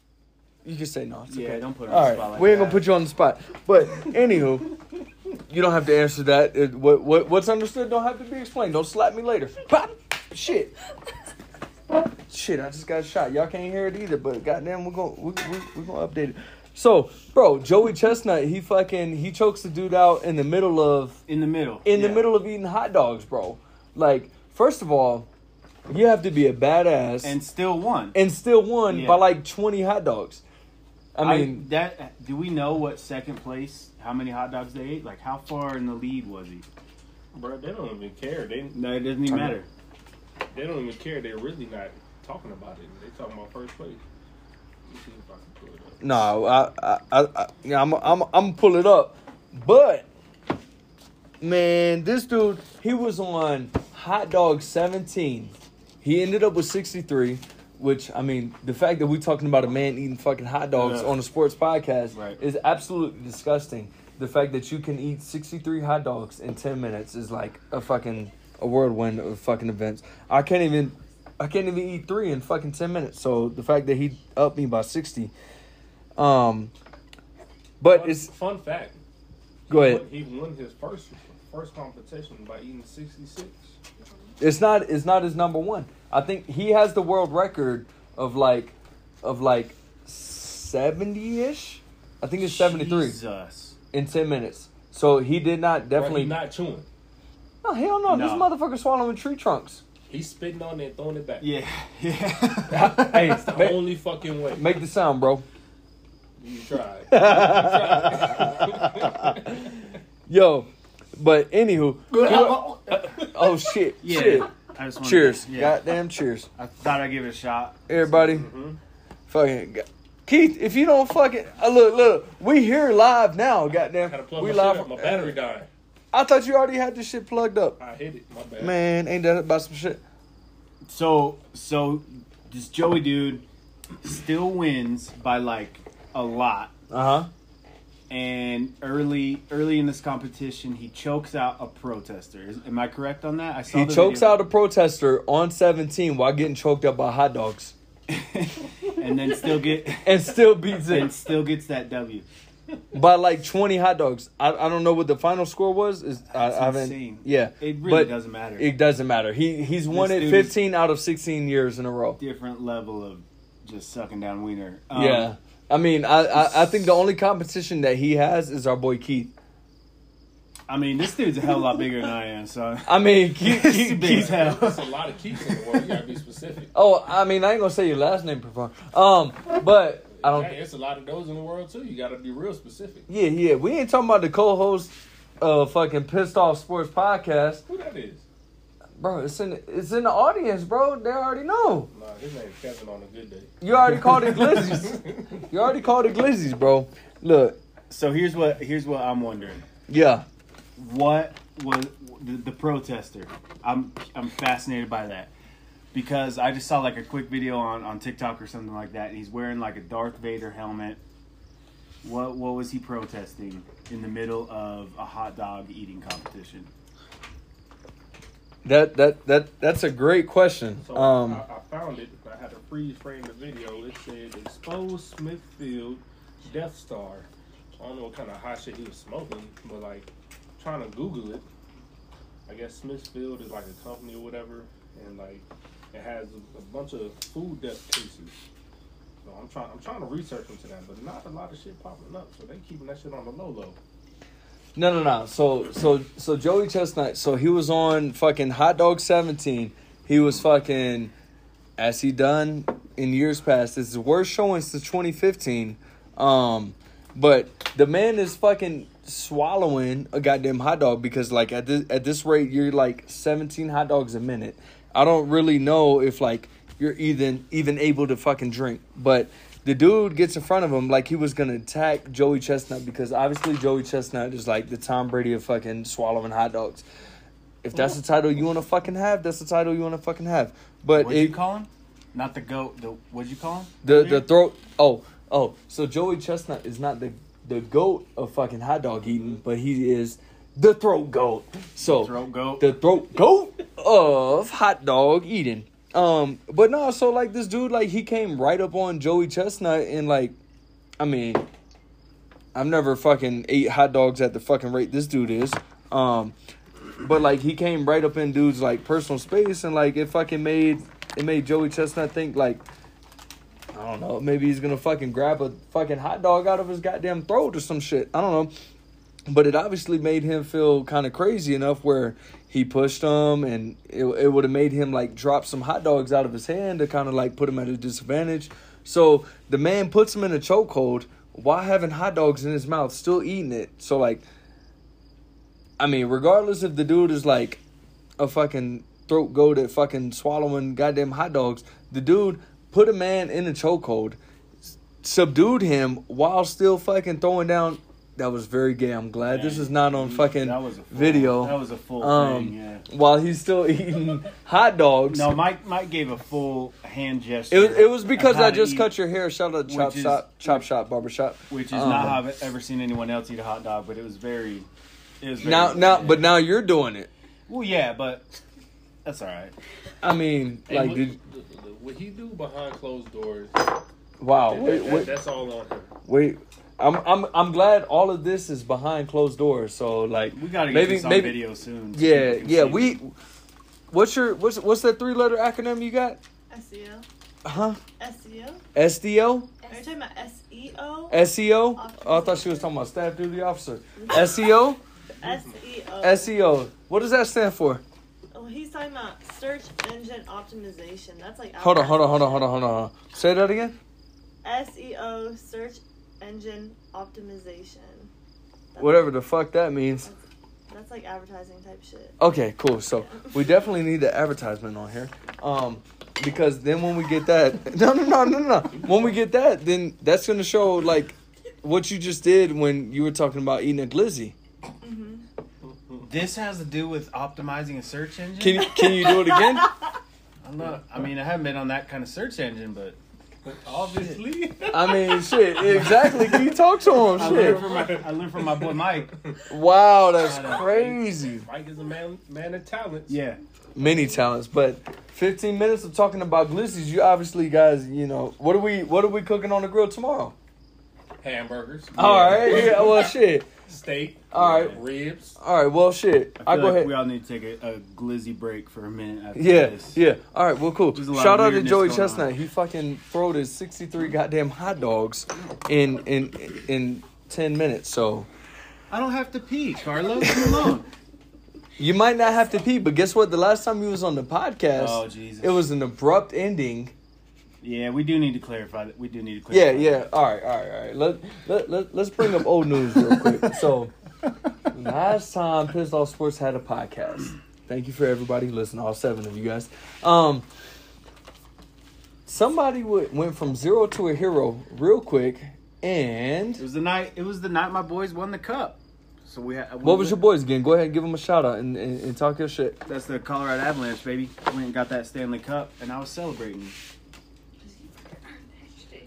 You can say no. It's yeah, okay. Don't put. On all the spot right, like we ain't that. Gonna put you on the spot. But anywho. You don't have to answer that. It, what, what what's understood don't have to be explained. Don't slap me later. Pop! Shit. Shit, I just got shot. Y'all can't hear it either, but goddamn, we're going we, we, we're going to update it. So, bro, Joey Chestnut, he fucking, he chokes the dude out in the middle of... In the middle. In yeah. the middle of eating hot dogs, bro. Like, first of all, you have to be a badass. And still won. And still won yeah. by like twenty hot dogs. I mean... I, that. Do we know what second place... How many hot dogs they ate? Like, how far in the lead was he? Bro, they don't even care. They No, it doesn't even matter. They don't even care. They're really not talking about it. They talking about first place. Let me see if I can pull it up. No, I, I, I, I yeah, I'm, I'm, I'm pull it up. But, man, this dude, he was on hot dog seventeen. He ended up with sixty-three. Which, I mean, the fact that we're talking about a man eating fucking hot dogs yeah. on a sports podcast right. is absolutely disgusting. The fact that you can eat sixty-three hot dogs in ten minutes is like a fucking a whirlwind of fucking events. I can't even I can't even eat three in fucking ten minutes. So the fact that he upped me by sixty, um, but fun, it's fun fact. Go he ahead. Won, he won his first first competition by eating sixty-six. It's not it's not his number one. I think he has the world record of like of like seventy-ish. I think it's seventy-three. Jesus. In ten minutes. So he did not definitely bro, not chewing. No, hell no. no. This motherfucker swallowing tree trunks. He's spitting on it and throwing it back. Yeah. Yeah. Hey, it's the make, only fucking way. Make the sound, bro. You tried. You tried. Yo, but anywho. Oh shit. Yeah. Shit. I just cheers. To, yeah. Goddamn cheers. I thought I'd give it a shot. Everybody. Mm-hmm. Fucking God. Keith, if you don't fucking uh, look, look, we here live now, goddamn. Gotta plug we my live shit up. My battery died. I thought you already had this shit plugged up. I hit it, my bad. Man, ain't that about some shit. So so this Joey dude still wins by like a lot. Uh-huh. and early early in this competition, he chokes out a protester. Is, am I correct on that? I saw he the chokes video. out a protester on seventeen while getting choked up by hot dogs, and then still get and still beats it and still gets that W by like twenty hot dogs. I I don't know what the final score was. Is I, I haven't. Yeah, it really doesn't matter. It doesn't matter. He he's won this it fifteen out of sixteen years in a row. Different level of just sucking down wiener. Um, yeah. I mean, I, I I think the only competition that he has is our boy Keith. I mean, this dude's a hell of a lot bigger than I am, so. I mean, Keith, Keith, Keith's hell. There's a lot of Keiths in the world. You got to be specific. Oh, I mean, I ain't going to say your last name, before. Um, but I don't. Hey, it's a lot of those in the world, too. You got to be real specific. Yeah, yeah. We ain't talking about the co-host of fucking Pissed Off Sports Podcast. Who that is? Bro, it's in it's in the audience, bro. They already know. Nah, this ain't Kevin on a good day. You already called it glizzies. You already called it glizzies, bro. Look. So here's what here's what I'm wondering. Yeah. What was the, the protester? I'm I'm fascinated by that because I just saw like a quick video on, on TikTok or something like that, and he's wearing like a Darth Vader helmet. What what was he protesting in the middle of a hot dog eating competition? That that that that's a great question. So um, I, I found it. I had to freeze frame the video. It said expose Smithfield Death Star. I don't know what kind of hot shit he was smoking, but like trying to Google it. I guess Smithfield is like a company or whatever, and like it has a, a bunch of food death cases. So I'm trying I'm trying to research into that, but not a lot of shit popping up. So they keeping that shit on the low low. No, no, no. So, so, so Joey Chestnut, so he was on fucking Hot Dog seventeen. He was fucking, as he done in years past, it's the worst showing since twenty fifteen. Um, but the man is fucking swallowing a goddamn hot dog because, like, at this, at this rate, you're, like, seventeen hot dogs a minute. I don't really know if, like, you're even, even able to fucking drink, but... The dude gets in front of him like he was going to attack Joey Chestnut because obviously Joey Chestnut is like the Tom Brady of fucking swallowing hot dogs. If that's the title you want to fucking have, that's the title you want to fucking have. But what'd it, you call him? Not the GOAT. The, what'd you call him? The the throat. Oh, oh. So Joey Chestnut is not the, the GOAT of fucking hot dog eating, but he is the throat GOAT. So throat goat. The throat GOAT of hot dog eating. Um, but no, so, like, this dude, like, he came right up on Joey Chestnut and, like, I mean, I've never fucking ate hot dogs at the fucking rate this dude is. Um, but, like, he came right up in dude's, like, personal space and, like, it fucking made, it made Joey Chestnut think, like, I don't know, maybe he's gonna fucking grab a fucking hot dog out of his goddamn throat or some shit. I don't know. But it obviously made him feel kind of crazy enough where he pushed him, and it it would have made him, like, drop some hot dogs out of his hand to kind of, like, put him at a disadvantage. So the man puts him in a chokehold while having hot dogs in his mouth, still eating it. So, like, I mean, regardless if the dude is, like, a fucking throat goat at fucking swallowing goddamn hot dogs, the dude put a man in a chokehold, subdued him while still fucking throwing down. That was very gay. I'm glad man, this is not on fucking that was full, video. That was a full um, thing, yeah. While he's still eating hot dogs. No, Mike Mike gave a full hand gesture. It was, it was because I just eat, cut your hair. Shout out to Chop Shop, Chop Shop Barbershop. Which is um, not how I've ever seen anyone else eat a hot dog, but it was very... It was very now, now, but now you're doing it. Well, yeah, but that's all right. I mean, hey, like... What, did, what he do behind closed doors... Wow. That, wait, that, wait, that's all on him. Wait... I'm I'm I'm glad all of this is behind closed doors. So like we gotta get maybe, this on maybe, video soon. Yeah, so yeah. We it. what's your what's what's that three letter acronym you got? S E O. Huh? S E O. S D O. Are you talking about S E O? S E O. Officer. Oh, I thought she was talking about staff duty officer. S E O. S E O. S E O. What does that stand for? Oh, he's talking about search engine optimization. That's like. Hold on, hold on, hold on, hold on, hold on. Say that again. S E O search. Engine optimization. That's Whatever like, the fuck that means. That's, that's like advertising type shit. Okay, cool. So yeah. We definitely need the advertisement on here. Um, because then when we get that... No, no, no, no, no. When we get that, then that's going to show, like, what you just did when you were talking about eating a glizzy. Mm-hmm. This has to do with optimizing a search engine? Can you, can you do it again? I'm not... I mean, I haven't been on that kind of search engine, but... Obviously. I mean, shit. Exactly. You talk to him. I shit. Learned from my, I learned from my boy Mike. Wow, that's uh, crazy. Mike is a man, man of talents. Yeah. Many talents, but fifteen minutes of talking about glizzies. You obviously guys, you know, what are we what are we cooking on the grill tomorrow? Hamburgers. Yeah. All right. Yeah, well, shit. Steak. All right. Ribs. All right. Well, shit. I, I go like ahead. We all need to take a, a glizzy break for a minute. After yeah. This. Yeah. All right. Well, cool. Shout out to Joey Chestnut. On. He fucking throwed his sixty-three goddamn hot dogs in in in ten minutes. So I don't have to pee, Carlos. Come on. You might not have to pee, but guess what? The last time you was on the podcast, oh, Jesus. It was an abrupt ending. Yeah, we do need to clarify that. We do need to clarify. Yeah, yeah. That. All right, all right, all right. Let, let, let, let's bring up old news real quick. So, last time, Pissed Off Sports had a podcast. Thank you for everybody listening, all seven of you guys. Um, somebody w- went from zero to a hero real quick, and... It was the night, it was the night my boys won the cup. So we had, we what was went, your boys again? Go ahead and give them a shout-out and, and, and talk your shit. That's the Colorado Avalanche, baby. We went and got that Stanley Cup, and I was celebrating.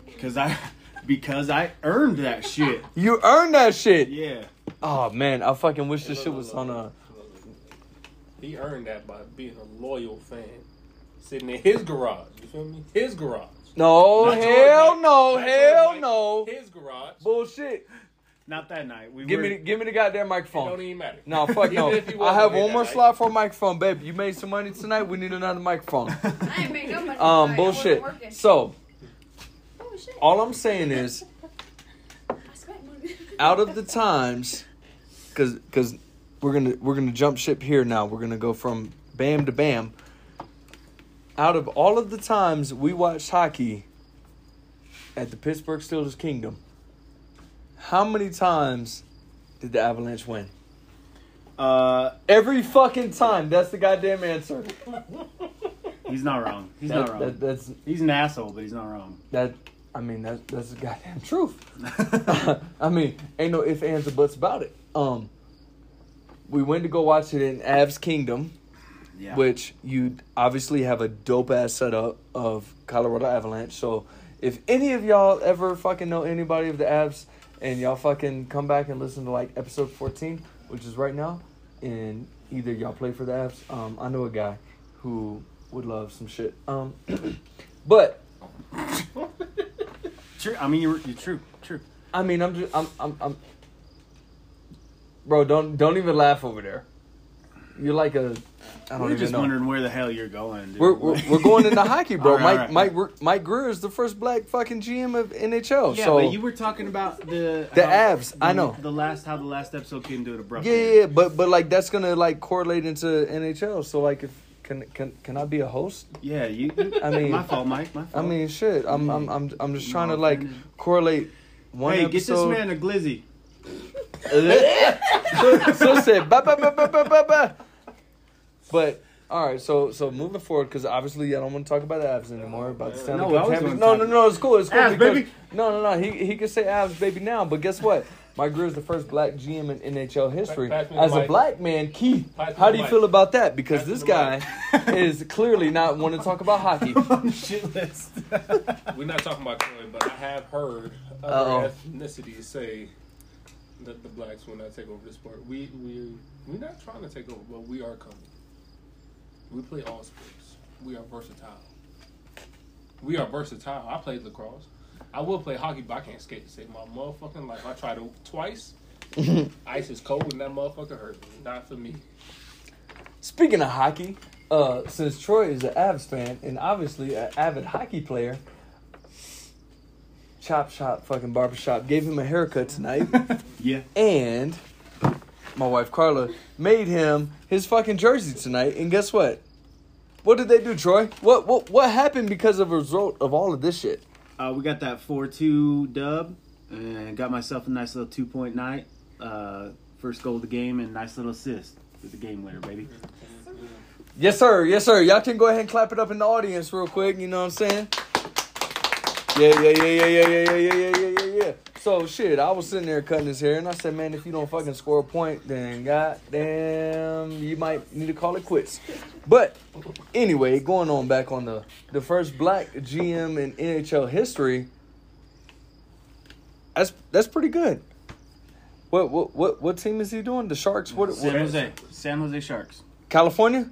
Because I, because I earned that shit. You earned that shit? Yeah. Oh, man. I fucking wish hey, this look, shit was look, on a... Look, look. He earned that by being a loyal fan. Sitting in his garage. You feel me? His garage. No, not hell Mike, no. Hell Mike, no. His garage. Bullshit. Not that night. We give were, me, the, give me the goddamn microphone. It don't even matter. No, fuck no. I have one more night. Slot for a microphone, baby. You made some money tonight. We need another microphone. I ain't made no money. Um, bullshit. So, oh, shit. All I'm saying is, out of the times, because because we're gonna we're gonna jump ship here now. We're gonna go from bam to bam. Out of all of the times we watched hockey at the Pittsburgh Steelers Kingdom. How many times did the Avalanche win? Uh, Every fucking time. That's the goddamn answer. He's not wrong. He's that, not wrong. That, that's, he's an asshole, but he's not wrong. That I mean, that, that's the goddamn truth. I mean, ain't no ifs, ands, or buts about it. Um, we went to go watch it in Avs Kingdom, yeah. Which you obviously have a dope-ass setup of Colorado Avalanche. So if any of y'all ever fucking know anybody of the Avs, and y'all fucking come back and listen to, like, episode fourteen, which is right now. And either y'all play for the Avs. Um, I know a guy who would love some shit. Um, but. True. I mean, you're, you're true. True. I mean, I'm just, I'm, I'm, I'm. Bro, don't, don't even laugh over there. You're like a, I don't we're even know. We're just wondering where the hell you're going, dude. We're, we're, we're going into hockey, bro. Right, Mike right. Mike, Mike Grier is the first black fucking G M of N H L. Yeah, so but you were talking about the... The Avs, I know. The last, how the last episode came to it abruptly. Yeah, yeah, but, but like, that's going to, like, correlate into N H L. So, like, if can can can I be a host? Yeah, you... you I mean... My fault, Mike. My fault. I mean, shit. I'm, I'm, I'm, I'm just trying no, to, like, correlate one hey, episode... Hey, get this man a glizzy. so, so said, ba ba ba ba ba ba ba. But all right, so so moving forward, because obviously I don't want to talk about abs anymore. About the Stanley Cup champions. No, no, no, it's cool, it's cool. Abs, because, baby. No, no, no. He he can say abs, baby, now. But guess what? Mike Grier is the first black G M in N H L history. Pass, pass As a mic. Black man, Keith, pass how do you mic. Feel about that? Because pass this guy is clearly not want to talk about hockey. Shit list. We're not talking about Floyd, but I have heard other Uh-oh. ethnicities say. The, the blacks will not take over the sport. We we we're not trying to take over, but we are coming. We play all sports. We are versatile. We are versatile. I played lacrosse. I will play hockey, but I can't skate to save my motherfucking life. I tried it twice. Ice is cold, and that motherfucker hurt me. Not for me. Speaking of hockey, uh, since Troy is an Avs fan and obviously an avid hockey player. Chop Shop, fucking barbershop, gave him a haircut tonight. Yeah. And my wife, Carla, made him his fucking jersey tonight. And guess what? What did they do, Troy? What what what happened because of a result of all of this shit? Uh, we got that four two dub and got myself a nice little two-point night. Uh, first goal of the game and nice little assist with the game winner, baby. Yes, sir. Yes, sir. Y'all can go ahead and clap it up in the audience real quick. You know what I'm saying? Yeah, yeah, yeah, yeah, yeah, yeah, yeah, yeah, yeah, yeah, yeah, yeah. So, shit, I was sitting there cutting his hair, and I said, man, if you don't fucking score a point, then goddamn, you might need to call it quits. But, anyway, going on back on the, the first black G M in N H L history, that's that's pretty good. What what what what team is he doing? The Sharks? What? San Jose. San Jose Sharks. California?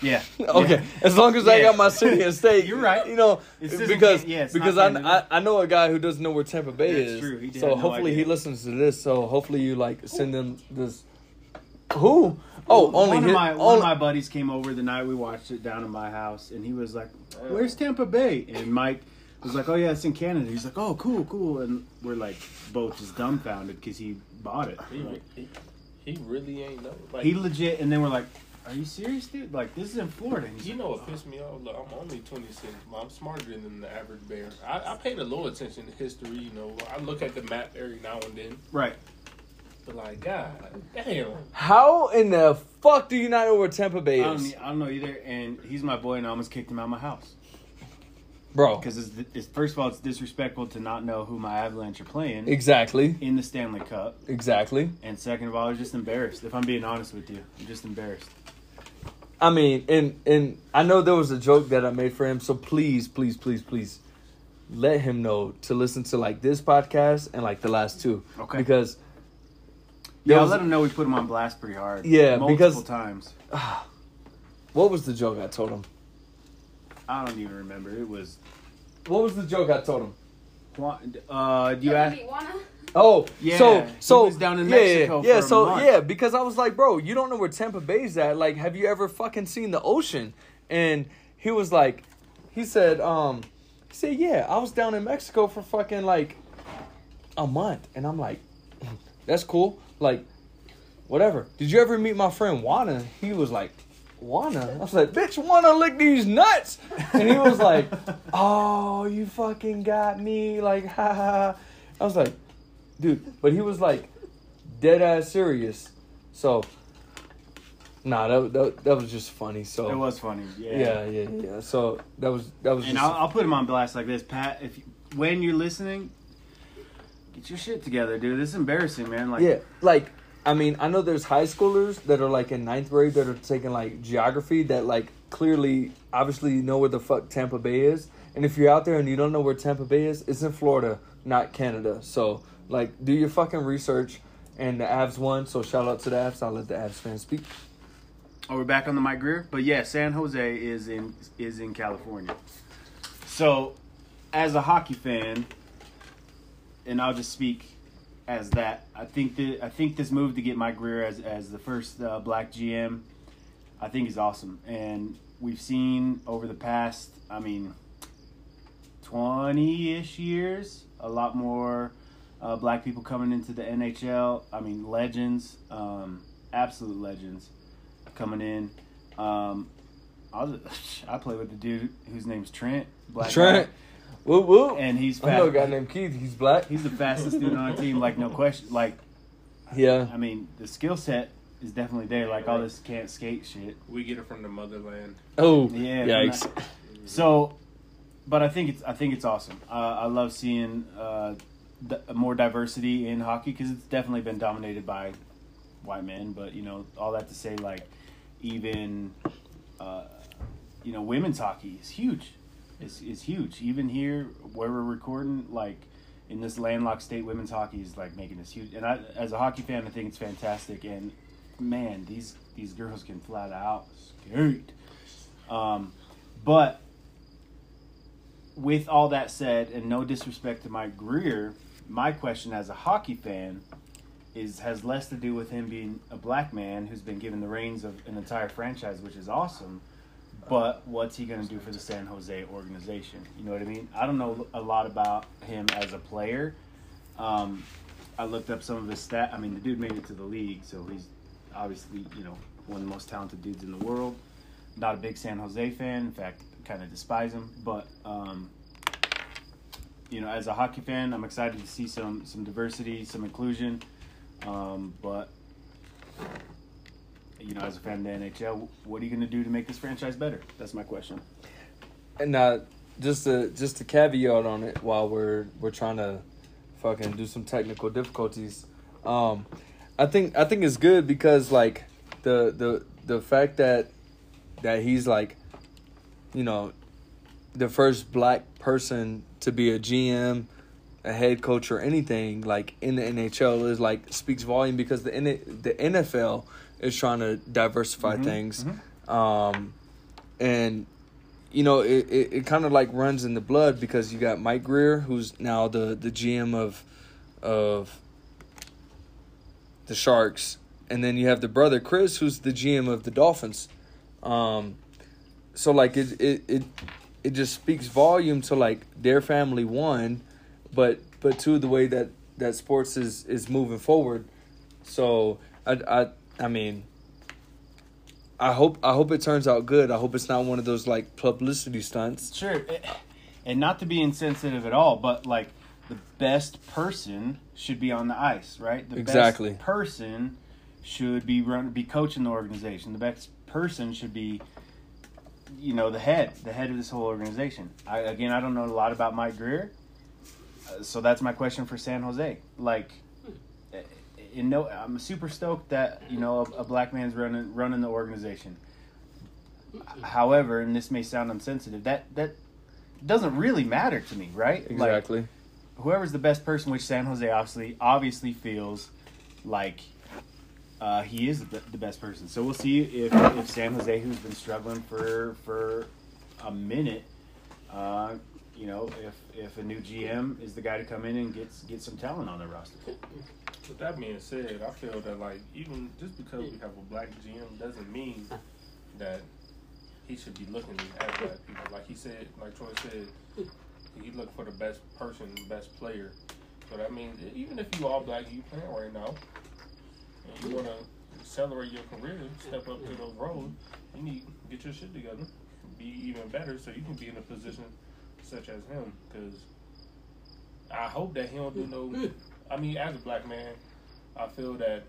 Yeah. Okay. Yeah. As long as yeah. I got my city and state. You're right. You know, it's because yeah, because I, I I know a guy who doesn't know where Tampa Bay yeah, is. True. He so no hopefully idea. He listens to this. So hopefully you like send them this. Who? Oh, well, only one, his, of, my, only... one of my buddies came over the night we watched it down in my house, and he was like, "Where's Tampa Bay?" And Mike was like, "Oh yeah, it's in Canada." He's like, "Oh cool, cool," and we're like both just dumbfounded because he bought it. He, like, he, he really ain't know. Like, he legit, and then we're like. Are you serious, dude? Like, this is in Florida. He's you know what pissed me off? Look, I'm only twenty-six, but I'm smarter than the average bear. I, I paid a little attention to history, you know. I look at the map every now and then. Right. But, like, God, damn. How in the fuck do you not know where Tampa Bay is? I don't, I don't know either, and he's my boy, and I almost kicked him out of my house. Bro. Because, it's, it's, first of all, it's disrespectful to not know who my Avalanche are playing. Exactly. In the Stanley Cup. Exactly. And second of all, I was just embarrassed. If I'm being honest with you, I'm just embarrassed. I mean, and and I know there was a joke that I made for him, so please, please, please, please let him know to listen to, like, this podcast and, like, the last two. Okay. Because... Yeah, was, let him know we put him on blast pretty hard. Yeah, multiple because... Multiple times. Uh, what was the joke I told him? I don't even remember. It was... What was the joke I told him? Uh, do you ask... Oh, yeah. So, so he was down in yeah, Mexico. Yeah, for yeah so a month. yeah, because I was like, bro, you don't know where Tampa Bay's at. Like, have you ever fucking seen the ocean? And he was like, he said, um, he said, yeah, I was down in Mexico for fucking like a month, and I'm like, that's cool, like, whatever. Did you ever meet my friend Juana? He was like, Juana? I was like, bitch, Juana lick these nuts, and he was like, oh, you fucking got me, like, ha ha. I was like. Dude, but he was, like, dead-ass serious. So, nah, that, that that was just funny. So it was funny, yeah. Yeah, yeah, yeah. So that was that was. And just... I'll, I'll put him on blast like this, Pat. If you, when you're listening, get your shit together, dude. This is embarrassing, man. Like, yeah, like I mean, I know there's high schoolers that are like in ninth grade that are taking like geography that like clearly, obviously know where the fuck Tampa Bay is. And if you're out there and you don't know where Tampa Bay is, it's in Florida, not Canada. So. Like, do your fucking research, and the Avs won, so shout out to the Avs. I'll let the Avs fans speak. Oh, we're back on the Mike Grier? But, yeah, San Jose is in is in California. So, as a hockey fan, and I'll just speak as that, I think that I think this move to get Mike Grier as, as the first uh, black G M, I think is awesome. And we've seen over the past, I mean, twenty-ish years, a lot more... Uh, black people coming into the N H L. I mean, legends, um, absolute legends coming in. Um, I was, I play with the dude whose name's Trent. Black Trent. Guy. Whoop, whoop. And he's fast. I know a guy named Keith. He's black. He's the fastest dude on our team, like, no question. Like, yeah. I mean, the skill set is definitely there. Like, all this can't skate shit. We get it from the motherland. Oh, yeah. Yikes. Not, so, but I think it's, I think it's awesome. Uh, I love seeing... Uh, more diversity in hockey because it's definitely been dominated by white men, but you know, all that to say, like, even uh, you know, women's hockey is huge. It's, it's huge. Even here where we're recording, like in this landlocked state, women's hockey is like making this huge. And I, as a hockey fan, I think it's fantastic. And man, these these girls can flat out skate. Um, but with all that said, and no disrespect to Mike Grier. My question as a hockey fan is has less to do with him being a black man who's been given the reins of an entire franchise, which is awesome, but what's he going to do for the San Jose organization? You know what I mean? I don't know a lot about him as a player. Um, I looked up some of his stats. I mean, the dude made it to the league, so he's obviously, you know, one of the most talented dudes in the world. Not a big San Jose fan. In fact, kind of despise him, but... Um, You know, as a hockey fan, I'm excited to see some, some diversity, some inclusion. Um, but, you know, as a fan of the N H L, what are you going to do to make this franchise better? That's my question. And uh, just to just to caveat on it, while we're we're trying to fucking do some technical difficulties. Um, I think I think it's good because like the the the fact that that he's like, you know, the first black person to be a G M, a head coach, or anything like in the N H L is like speaks volume because the N the N F L is trying to diversify mm-hmm, things, mm-hmm. Um, and you know it, it, it kind of like runs in the blood because you got Mike Grier, who's now the, the G M of of the Sharks, and then you have the brother Chris, who's the G M of the Dolphins. Um, so like it it it it just speaks volume to like their family one. But but two, the way that, that sports is, is moving forward, so I, I I mean, I hope I hope it turns out good. I hope it's not one of those like publicity stunts. Sure, and not to be insensitive at all, but like the best person should be on the ice, right? The Exactly. best person should be run, be coaching the organization. The best person should be, you know, the head, the head of this whole organization. I, again, I don't know a lot about Mike Grier. So that's my question for San Jose. Like, in no, I'm super stoked that, you know, a, a black man's running running the organization. However, and this may sound insensitive, that that doesn't really matter to me, right? Exactly. Like, whoever's the best person, which San Jose obviously obviously feels like uh, he is the, the best person. So we'll see if, if San Jose, who's been struggling for for a minute, uh, you know, if, if a new G M is the guy to come in and get get some talent on the roster. With that being said, I feel that, like, even just because we have a black G M doesn't mean that he should be looking at black people. Like he said, like Troy said, he looked for the best person, best player. So that means even if you all black, you playing right now, and you want to accelerate your career, step up to the road, you need to get your shit together, be even better so you can be in a position such as him, because I hope that he don't do no. I mean, as a black man, I feel that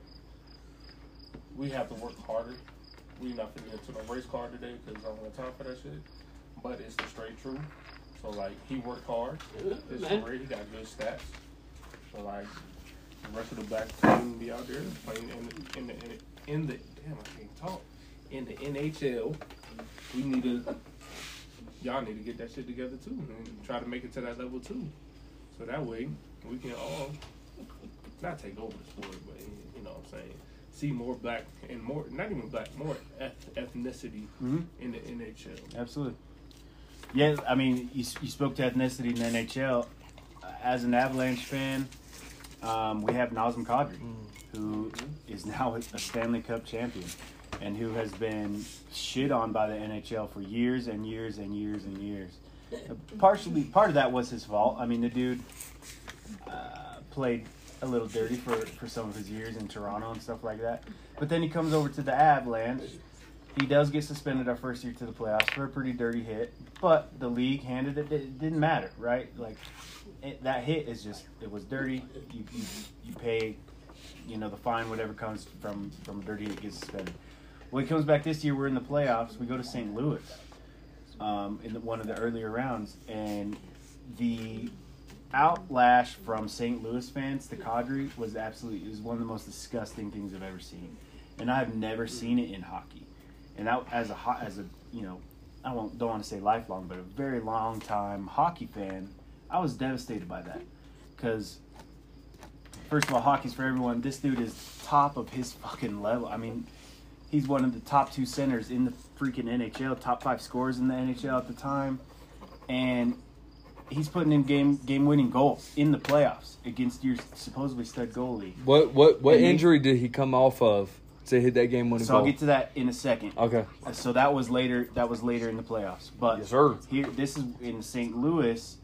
we have to work harder. We're not going to get to no race car today because I don't have time for that shit. But it's the straight truth. So, like, he worked hard. His career, he got good stats. So, like, the rest of the black team be out there playing in the in the in the, in the damn I can't talk in the N H L. We need to. Y'all need to get that shit together, too, and try to make it to that level, too. So that way, we can all, not take over the sport, but, you know what I'm saying, see more black and more, not even black, more ethnicity mm-hmm. in the N H L. Absolutely. Yeah, I mean, you, you spoke to ethnicity in the N H L. As an Avalanche fan, um, we have Nazem Kadri, mm-hmm. who is now a Stanley Cup champion, and who has been shit on by the N H L for years and years and years and years. Partially, part of that was his fault. I mean, the dude uh, played a little dirty for, for some of his years in Toronto and stuff like that. But then he comes over to the Avalanche. He does get suspended our first year to the playoffs for a pretty dirty hit, but the league handed it. It didn't matter, right? Like, it, that hit is just, it was dirty. You, you, you pay, you know, the fine, whatever comes from, from dirty, it gets suspended. When it comes back this year, we're in the playoffs. We go to Saint Louis um, in the, one of the earlier rounds, and the outlash from Saint Louis fans to Kadri was absolutely, it was one of the most disgusting things I've ever seen, and I have never seen it in hockey. And that, as a as a you know, I won't don't want to say lifelong, but a very long time hockey fan, I was devastated by that, because first of all, hockey's for everyone. This dude is top of his fucking level. I mean, he's one of the top two centers in the freaking N H L, top five scorers in the N H L at the time. And he's putting in game game winning goals in the playoffs against your supposedly stud goalie. What what what and injury he, did he come off of to hit that game winning so goal? So I'll get to that in a second. Okay. So that was later that was later in the playoffs. But yes, sir. Here this is in Saint Louis,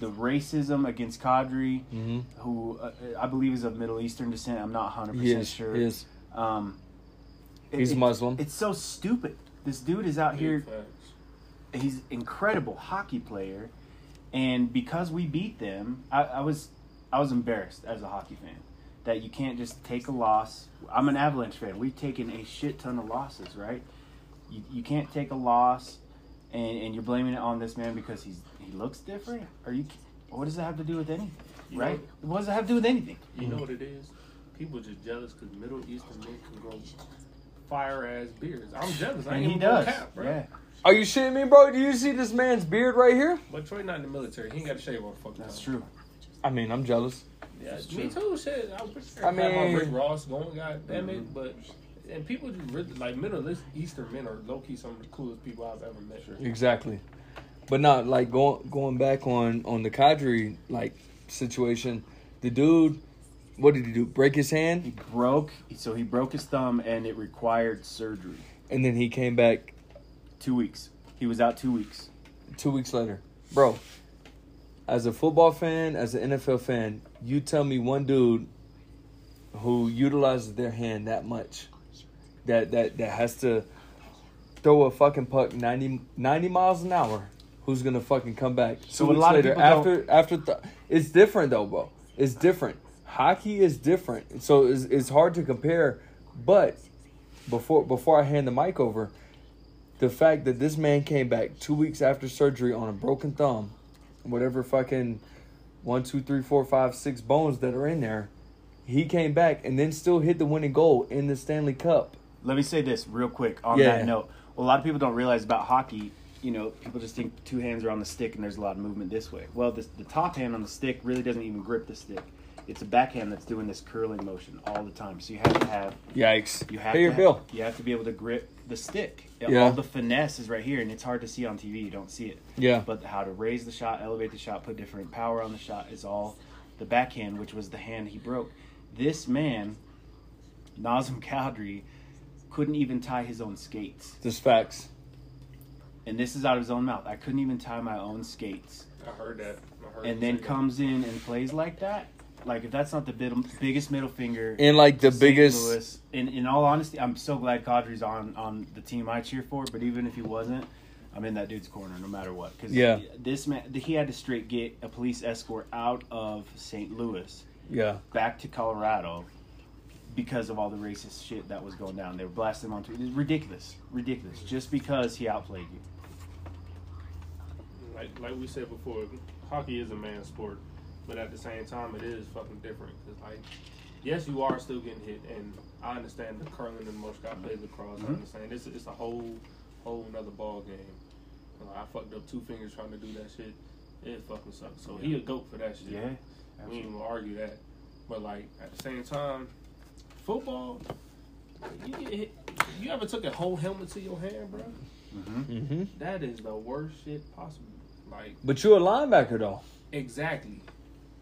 the racism against Kadri, mm-hmm. who uh, I believe is of Middle Eastern descent. I'm not one hundred percent yes, sure. Yes. Um He's it, Muslim. It, it's so stupid. This dude is out here. He's an incredible hockey player, and because we beat them, I, I was I was embarrassed as a hockey fan that you can't just take a loss. I'm an Avalanche fan. We've taken a shit ton of losses, right? You you can't take a loss, and, and you're blaming it on this man because he's he looks different. Are you? What does that have to do with anything? You right? Know, what does that have to do with anything? You know what it is? People just jealous because Middle Eastern men can grow fire-ass beards. I'm jealous. I ain't he does. Cap, bro. Yeah. Are you shitting me, bro? Do you see this man's beard right here? But Troy not in the military. He ain't got to shave all the fucking That's time. True. I mean, I'm jealous. Yeah, it's me true. Too, shit. I wish I had my Rick Ross going, God damn it. Mm-hmm. But... And people just really, like, Middle Eastern men are low-key some of the coolest people I've ever met. Sure. Exactly. But not, like, going going back on, on the Kadri, like, situation, the dude, what did he do? Break his hand? He broke. So he broke his thumb, and it required surgery. And then he came back. Two weeks. He was out two weeks. Two weeks later. Bro, as a football fan, as an N F L fan, you tell me one dude who utilizes their hand that much. That, that that has to throw a fucking puck ninety, ninety miles an hour. Who's gonna fucking come back? So a lot later, of after after th- it's different though, bro. It's different. Hockey is different, so it's, it's hard to compare. But before before I hand the mic over, the fact that this man came back two weeks after surgery on a broken thumb, whatever fucking one, two, three, four, five, six bones that are in there, he came back and then still hit the winning goal in the Stanley Cup. Let me say this real quick on yeah. that note. A lot of people don't realize about hockey, you know, people just think two hands are on the stick and there's a lot of movement this way. Well, this, the top hand on the stick really doesn't even grip the stick. It's a backhand that's doing this curling motion all the time. So you have to have... Yikes. You have Pay to your have, bill. You have to be able to grip the stick. Yeah. All the finesse is right here, and it's hard to see on T V. You don't see it. Yeah. But how to raise the shot, elevate the shot, put different power on the shot is all the backhand, which was the hand he broke. This man, Nazem Kadri... couldn't even tie his own skates. Just facts. And this is out of his own mouth. I couldn't even tie my own skates. I heard that. I heard and then comes that. in and plays like that. Like, if that's not the big, biggest middle finger. And, like, the Saint biggest. Louis, in, in all honesty, I'm so glad Kadri's on, on the team I cheer for. But even if he wasn't, I'm in that dude's corner no matter what. Because yeah. this man, he had to straight get a police escort out of Saint Louis. Yeah. Back to Colorado. Because of all the racist shit that was going down. They were blasting him on Twitter. It was ridiculous. Ridiculous. Just because he outplayed you. Like like we said before, hockey is a man's sport. But at the same time, it is fucking different. Because, like, yes, you are still getting hit. And I understand the curling and most I played lacrosse. Mm-hmm. I understand. It's, it's a whole, whole nother ball game. Like, I fucked up two fingers trying to do that shit. It fucking sucks. So he a goat for that shit. Yeah. Absolutely. We ain't gonna argue that. But, like, at the same time, football, you get hit. You ever took a whole helmet to your hand, bro? Mm-hmm. Mm-hmm. That is the worst shit possible. Like, but you're a linebacker, though. Exactly.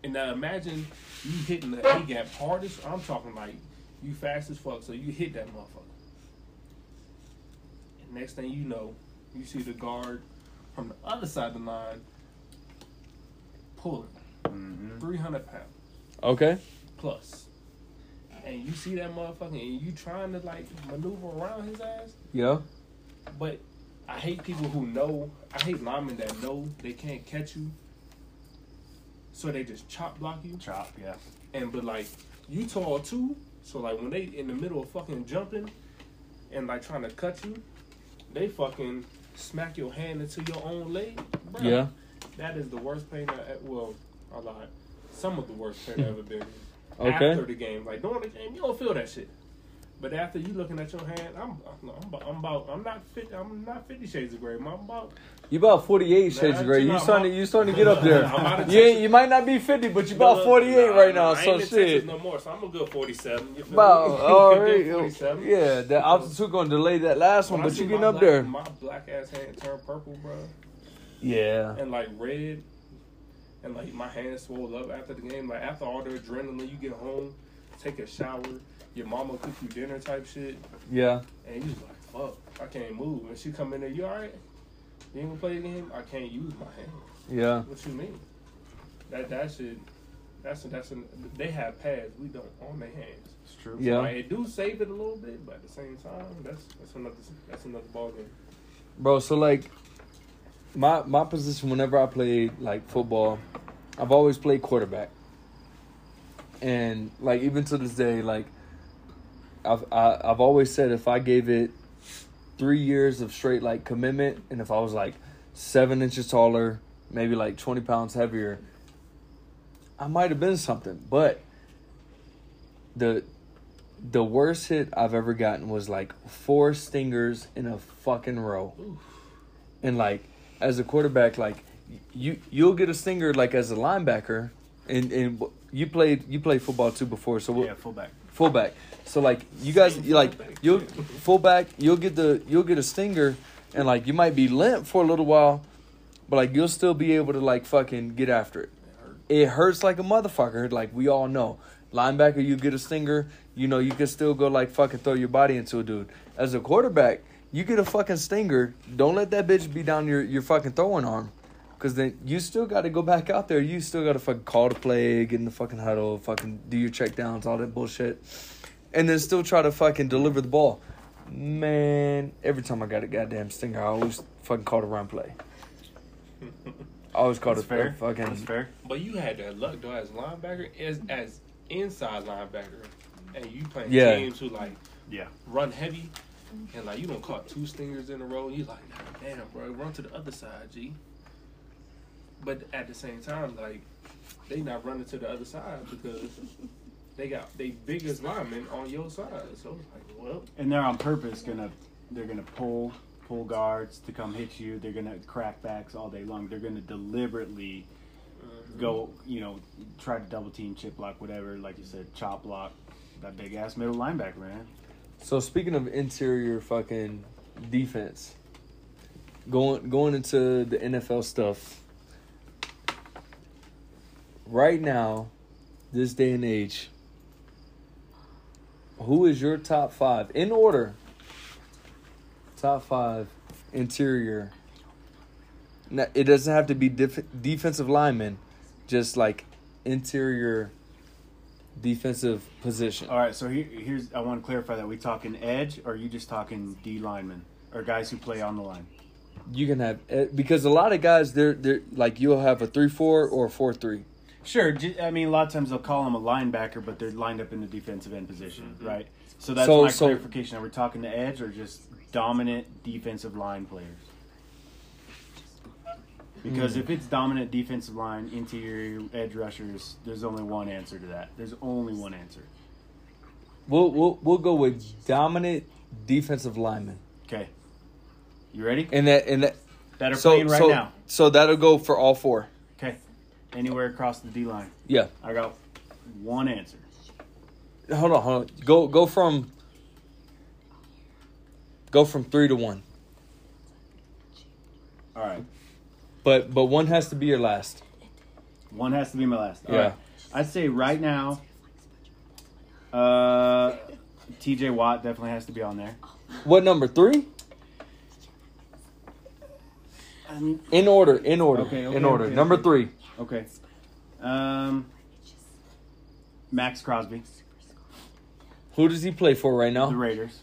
And now imagine you hitting the A-gap hardest. I'm talking like you fast as fuck, so you hit that motherfucker. And next thing you know, you see the guard from the other side of the line pulling. Mm-hmm. three hundred pounds. Okay. Plus. And you see that motherfucker, and you trying to, like, maneuver around his ass. Yeah. But I hate people who know. I hate linemen that know they can't catch you. So they just chop block you. Chop, yeah. And, but, like, you tall, too. So, like, when they in the middle of fucking jumping and, like, trying to cut you, they fucking smack your hand into your own leg. Bro, yeah. That is the worst pain I, well, I lied. Some of the worst pain I've ever been in. Okay. After the game, like during the game, you don't feel that shit. But after you looking at your hand, I'm, I'm, I'm, I'm about, I'm not, fifty, I'm not fifty shades of gray. I'm about. You about forty-eight shades nah, of gray. You starting, to, you starting to get up there. You ain't, you might not be fifty, but you about forty-eight nah, right now. I ain't so shit. No more. So I'm a good forty-seven. You feel about all right. forty-seven. Yeah, the altitude gonna delay that last when one, I but you getting up black, there. My black ass hand turned purple, bro. Yeah. And like red. And, like, my hands swole up after the game. Like, after all the adrenaline, you get home, take a shower, your mama cook you dinner type shit. Yeah. And you just like, fuck, I can't move. And she come in there, you all right? You ain't gonna play the game? I can't use my hand. Yeah. What you mean? That that shit, that's, that's, a, they have pads. We don't on their hands. It's true. Yeah. Like, it do save it a little bit, but at the same time, that's that's another, that's another ball game. Bro, so, like, my my position whenever I played, like, football, I've always played quarterback. And, like, even to this day, like, I've, I, I've always said if I gave it three years of straight, like, commitment, and if I was, like, seven inches taller, maybe, like, twenty pounds heavier, I might have been something. But the the worst hit I've ever gotten was like four stingers in a fucking row. Oof. And like as a quarterback, like you you'll get a stinger like as a linebacker, and and you played you played football too before, so we'll, yeah, fullback. Fullback. So like you guys you like you'll fullback, you'll get the you'll get a stinger, and like you might be limp for a little while, but like you'll still be able to like fucking get after it. It hurts like a motherfucker, like we all know. Linebacker, you get a stinger, you know, you can still go like fucking throw your body into a dude. As a quarterback, you get a fucking stinger, don't let that bitch be down your, your fucking throwing arm. Because then you still got to go back out there. You still got to fucking call the play, get in the fucking huddle, fucking do your check downs, all that bullshit. And then still try to fucking deliver the ball. Man, every time I got a goddamn stinger, I always fucking called a run play. I always called it fair. Fucking... That's fair. But you had that luck, though, as linebacker, as, as inside linebacker. And you playing yeah. teams who, like, yeah. run heavy. And, like, you done caught two stingers in a row. And you like, damn, bro, run to the other side, G. But at the same time, like, they not running to the other side because they got they biggest linemen on your side. So it's like, well, and they're on purpose gonna they're gonna pull pull guards to come hit you. They're gonna crack backs all day long. They're gonna deliberately mm-hmm. go, you know, try to double team, chip block, whatever. Like you said, chop block that big ass middle linebacker, man. So speaking of interior fucking defense, going going into the N F L stuff. Right now, this day and age, who is your top five, in order, top five interior? Now, it doesn't have to be def- defensive linemen, just like interior defensive position. All right, so here, here's I want to clarify that. We talking edge, or are you just talking D linemen, or guys who play on the line? You can have – because a lot of guys, they're, they're like you'll have a three four or a four three. Sure, I mean a lot of times they'll call him a linebacker, but they're lined up in the defensive end position, mm-hmm. right? So that's so, my so, clarification. Are we talking the edge or just dominant defensive line players? Because mm. if it's dominant defensive line, interior edge rushers, there's only one answer to that. There's only one answer. We'll we'll we'll go with dominant defensive linemen. Okay, you ready? And that and that that are so, playing right so, now. So that'll go for all four. Anywhere across the D line. Yeah. I got one answer. Hold on, hold on. Go go from go from three to one. All right. But but one has to be your last. One has to be my last. All yeah. right. I'd say right now uh T J Watt definitely has to be on there. What number? Three? In order, in order, okay, okay, in order. Okay, number okay. three. Okay. Um, Maxx Crosby. Who does he play for right now? The Raiders.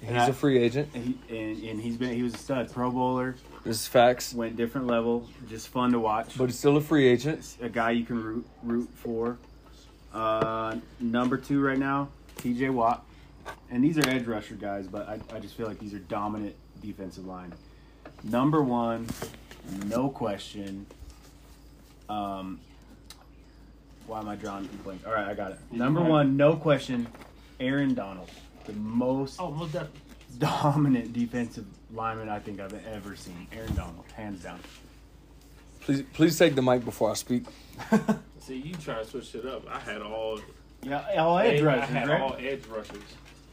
He's and a free agent. And, he, and, and he's been, he was a stud. Pro bowler. This is facts. Went different level. Just fun to watch. But he's still a free agent. A guy you can root, root for. Uh, number two right now, T J Watt. And these are edge rusher guys, but I, I just feel like these are dominant defensive line. Number one, no question. Um, why am I drawing a blank? All right, I got it. Number one, no question. Aaron Donald, the most oh, well dominant defensive lineman I think I've ever seen. Aaron Donald, hands down. Please, please take the mic before I speak. See, you try to switch it up. I had all yeah, all edge rushers. I had right? all edge rushers.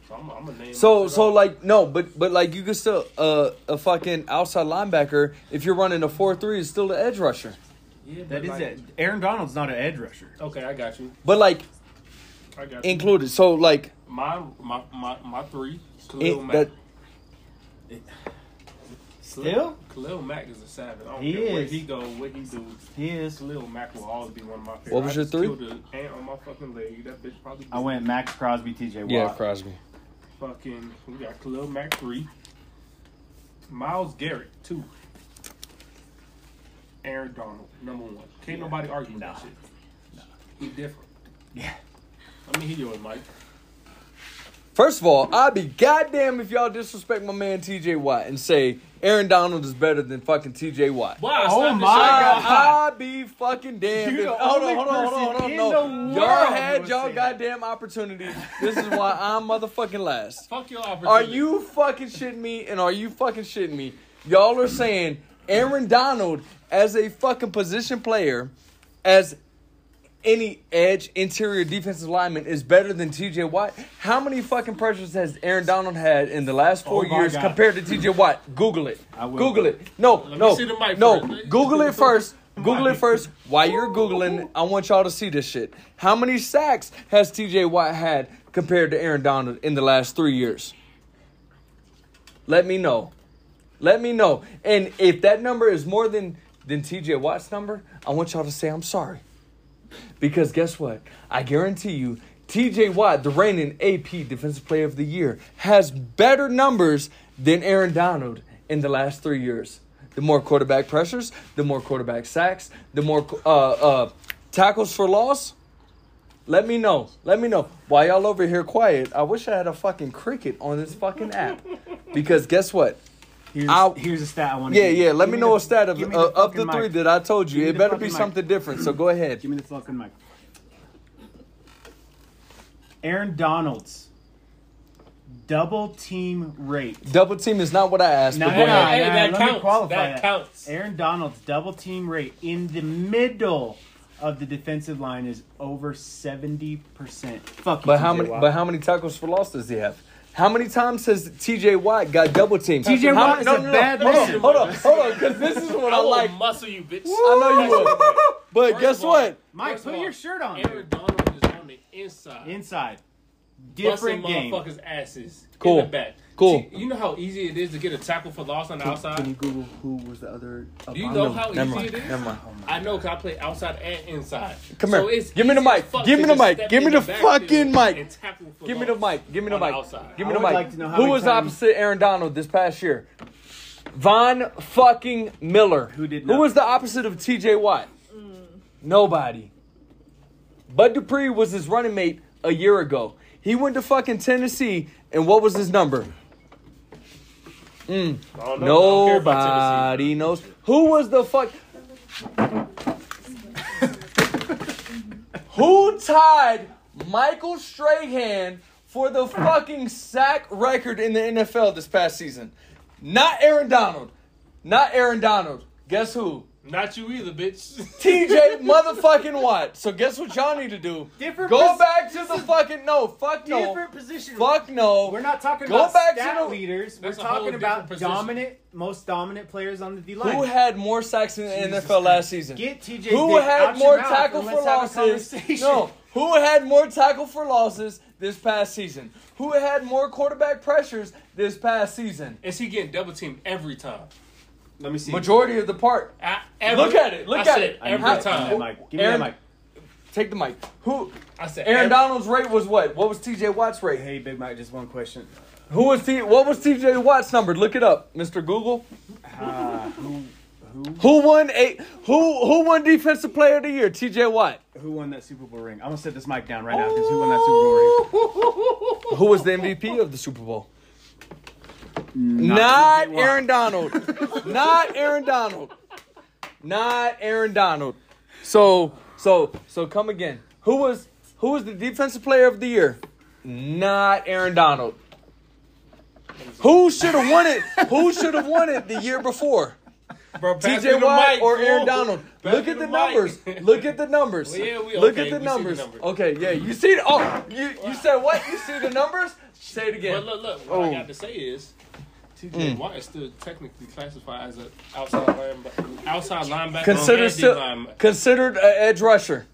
So, I'm, I'm gonna name so, so like, no, but but like you could still uh, a fucking outside linebacker, if you're running a four three, is still the edge rusher. Yeah, that is like, it. Aaron Donald's not an edge rusher. Okay, I got you. But, like, I got you. Included. So, like. My my my, my three, Khalil Mack. That, it, still? Khalil Mack is a savage. I don't he care is. where he go, what he do. He is. Khalil Mack will always be one of my favorites. What was I your three? I ant on my fucking leg. That bitch probably. I went Maxx Crosby, T J Watt. Yeah, Crosby. Fucking, we got Khalil Mack three, Myles Garrett two, Aaron Donald number one. Can't yeah. nobody argue with nah. that shit. Nah. He's different. Yeah. Let me hear yours, Mike. First of all, I'd be goddamn if y'all disrespect my man T J Watt and say Aaron Donald is better than fucking T J Watt. Wow, oh my God. God. I'd be fucking damn. Hold on, hold on, hold on, hold on. No. Y'all had y'all goddamn opportunities. This is why I'm motherfucking last. Fuck your opportunity. Are you fucking shitting me and are you fucking shitting me? Y'all are saying Aaron Donald as a fucking position player, as any edge interior defensive lineman is better than T J Watt. How many fucking pressures has Aaron Donald had in the last four oh years God. compared to T J Watt? Google it. I will. Google it. No, Let no, me see the mic no. First. Google it first. Google it first. While you're Googling, I want y'all to see this shit. How many sacks has T J Watt had compared to Aaron Donald in the last three years? Let me know. Let me know. And if that number is more than, than T J Watt's number, I want y'all to say I'm sorry. Because guess what? I guarantee you, T J Watt, the reigning A P Defensive Player of the Year, has better numbers than Aaron Donald in the last three years. The more quarterback pressures, the more quarterback sacks, the more uh, uh, tackles for loss. Let me know. Let me know. While y'all over here quiet, I wish I had a fucking cricket on this fucking app. Because guess what? Here's, here's a stat I want to yeah, give you. Yeah, yeah. Let give me know the, a stat of, the uh, of the mic. Three that I told you. It better be mic. something different, so go ahead. Give me the fucking mic. Aaron Donald's double team rate. Double team is not what I asked. Now, hey, hey, hey, that, let me qualify that, that counts. Aaron Donald's double team rate in the middle of the defensive line is over seventy percent. Fuck you, but how many? Watt. But how many tackles for loss does he have? How many times has T J Watt got double teamed? T J Watt is no, a no, bad no, man. Hold on, hold on, because this is what I, I like. Muscle you, bitch. I know you will. But first guess all, what? Mike, put all, your shirt on. Aaron Donald is on the inside. Inside. Different Busting game. Motherfuckers' asses. Cool. In the back. Cool. See, you know how easy it is to get a tackle for loss on the can, outside? Can you Google who was the other? Do you know how easy mind. it is? Never mind. Oh I know because I play outside and inside. Come so here. Give me the mic. Give me the mic. Give me the fucking mic. Give me the mic. Give me the mic. Outside. Give me the mic. Like who was opposite Aaron Donald this past year? Von fucking Miller. Who did not? Who was the opposite of T J Watt? Mm. Nobody. Bud Dupree was his running mate a year ago. He went to fucking Tennessee, and what was his number? Mm. Oh, no, Nobody knows. Who was the fuck? Who tied Michael Strahan for the fucking sack record in the N F L this past season? Not Aaron Donald. Not Aaron Donald. Guess who? Not you either, bitch. T J motherfucking Watt. So guess what y'all need to do? Different Go pos- back to the fucking no. Fuck no. Different position. Fuck no. We're not talking Go about back stat to the, leaders. We're talking about position. dominant, most dominant players on the D line. Who had more sacks in the Jesus N F L Christ. last season? Get T J. Who had more tackle for losses? No. Who had more tackle for losses this past season? Who had more quarterback pressures this past season? Is he getting double teamed every time? Let me see. Majority of the part. I, every, look at it. Look I at said it. Every I, time. Give me that mic. Give me Aaron, that mic. Take the mic. Who? I said. Aaron every, Donald's rate was what? What was T J Watt's rate? Hey, Big Mike, just one question. Who was T? What was T J Watt's number? Look it up, Mister Google. Uh, who, who? Who won a? Who who won Defensive Player of the Year? T J Watt. Who won that Super Bowl ring? I'm gonna set this mic down right now because who won that Super Bowl ring? Who was the M V P of the Super Bowl? Not, Not Aaron Donald. Not Aaron Donald. Not Aaron Donald. So, so, so come again. Who was, who was the defensive player of the year? Not Aaron Donald. Who should have won it? Who should have won it the year before? Bro, T J Watt or Aaron Whoa. Donald. Back Look at the, the numbers. Look at the numbers. Well, yeah, we Look okay. at the we numbers. the numbers. Okay, yeah, you see. The, oh, you you said what? You see the numbers? Say it again. Well, look, look. What oh. I got to say is, T J mm. Watt is still technically classified as an outside linebacker. Outside linebacker. Considered still considered an edge rusher.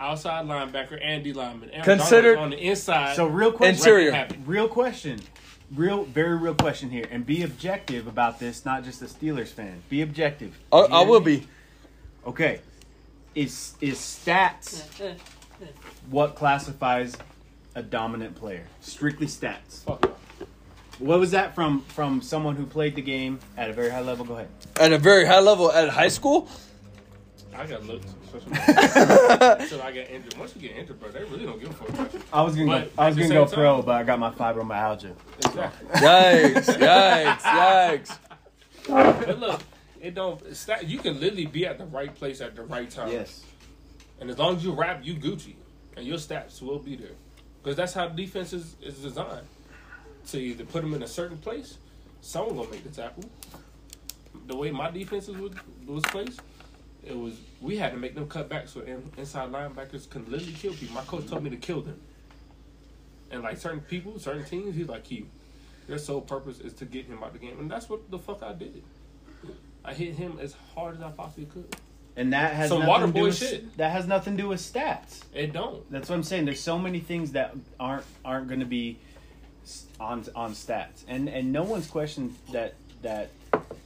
Outside linebacker and D lineman. Aaron considered on the inside. So real question. Interior. Real question. Real, very real question here, and be objective about this. Not just a Steelers fan. Be objective. I, I will be. Okay, is is stats what classifies a dominant player? Strictly stats. Fuck. What was that from? From someone who played the game at a very high level. Go ahead. At a very high level at high school. I got looked until I got injured. Once you get injured, bro, they really don't give a fuck about you. I was going to go, I was gonna go pro, but I got my fibromyalgia. Exactly. Yikes, yikes, yikes. But look, it don't, it's not, you can literally be at the right place at the right time. Yes. And as long as you rap, you Gucci. And your stats will be there. Because that's how defense is, is designed. To either put them in a certain place, someone going to make the tackle. The way my defenses was, was placed, it was we had to make them cut back so in, inside linebackers can literally kill people. My coach told me to kill them. And, like, certain people, certain teams, he's like, you, your sole purpose is to get him out the game. And that's what the fuck I did. I hit him as hard as I possibly could. And that has so nothing to do with shit. That has nothing to do with stats. It don't. That's what I'm saying. There's so many things that aren't aren't going to be on on stats, and and no one's questioned that that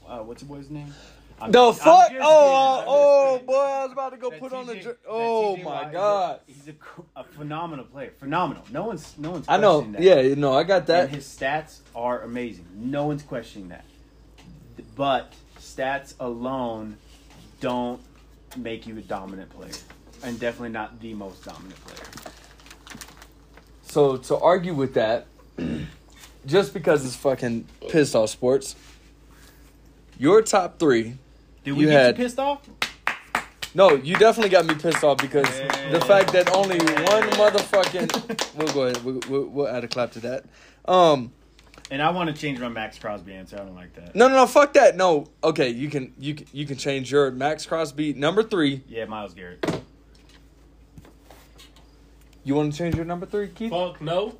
uh, what's the boy's name? I'm, the I'm fuck! Oh, oh, boy! I was about to go put T J, on the. Oh my God! He's a, a phenomenal player. Phenomenal. No one's no one's. I know. That. Yeah. No, I got that. And his stats are amazing. No one's questioning that. But stats alone don't make you a dominant player, and definitely not the most dominant player. So to argue with that, just because it's fucking pissed off sports, your top three. Did we you get had, you pissed off? No, you definitely got me pissed off because yeah. the fact that only yeah. one motherfucking. We'll go ahead. We'll, we'll, we'll add a clap to that. Um, and I want to change my Maxx Crosby answer. I don't like that. No, no, no. Fuck that. No. Okay, you can you can, you can change your Maxx Crosby number three. Yeah, Myles Garrett. You want to change your number three, Keith? Fuck no.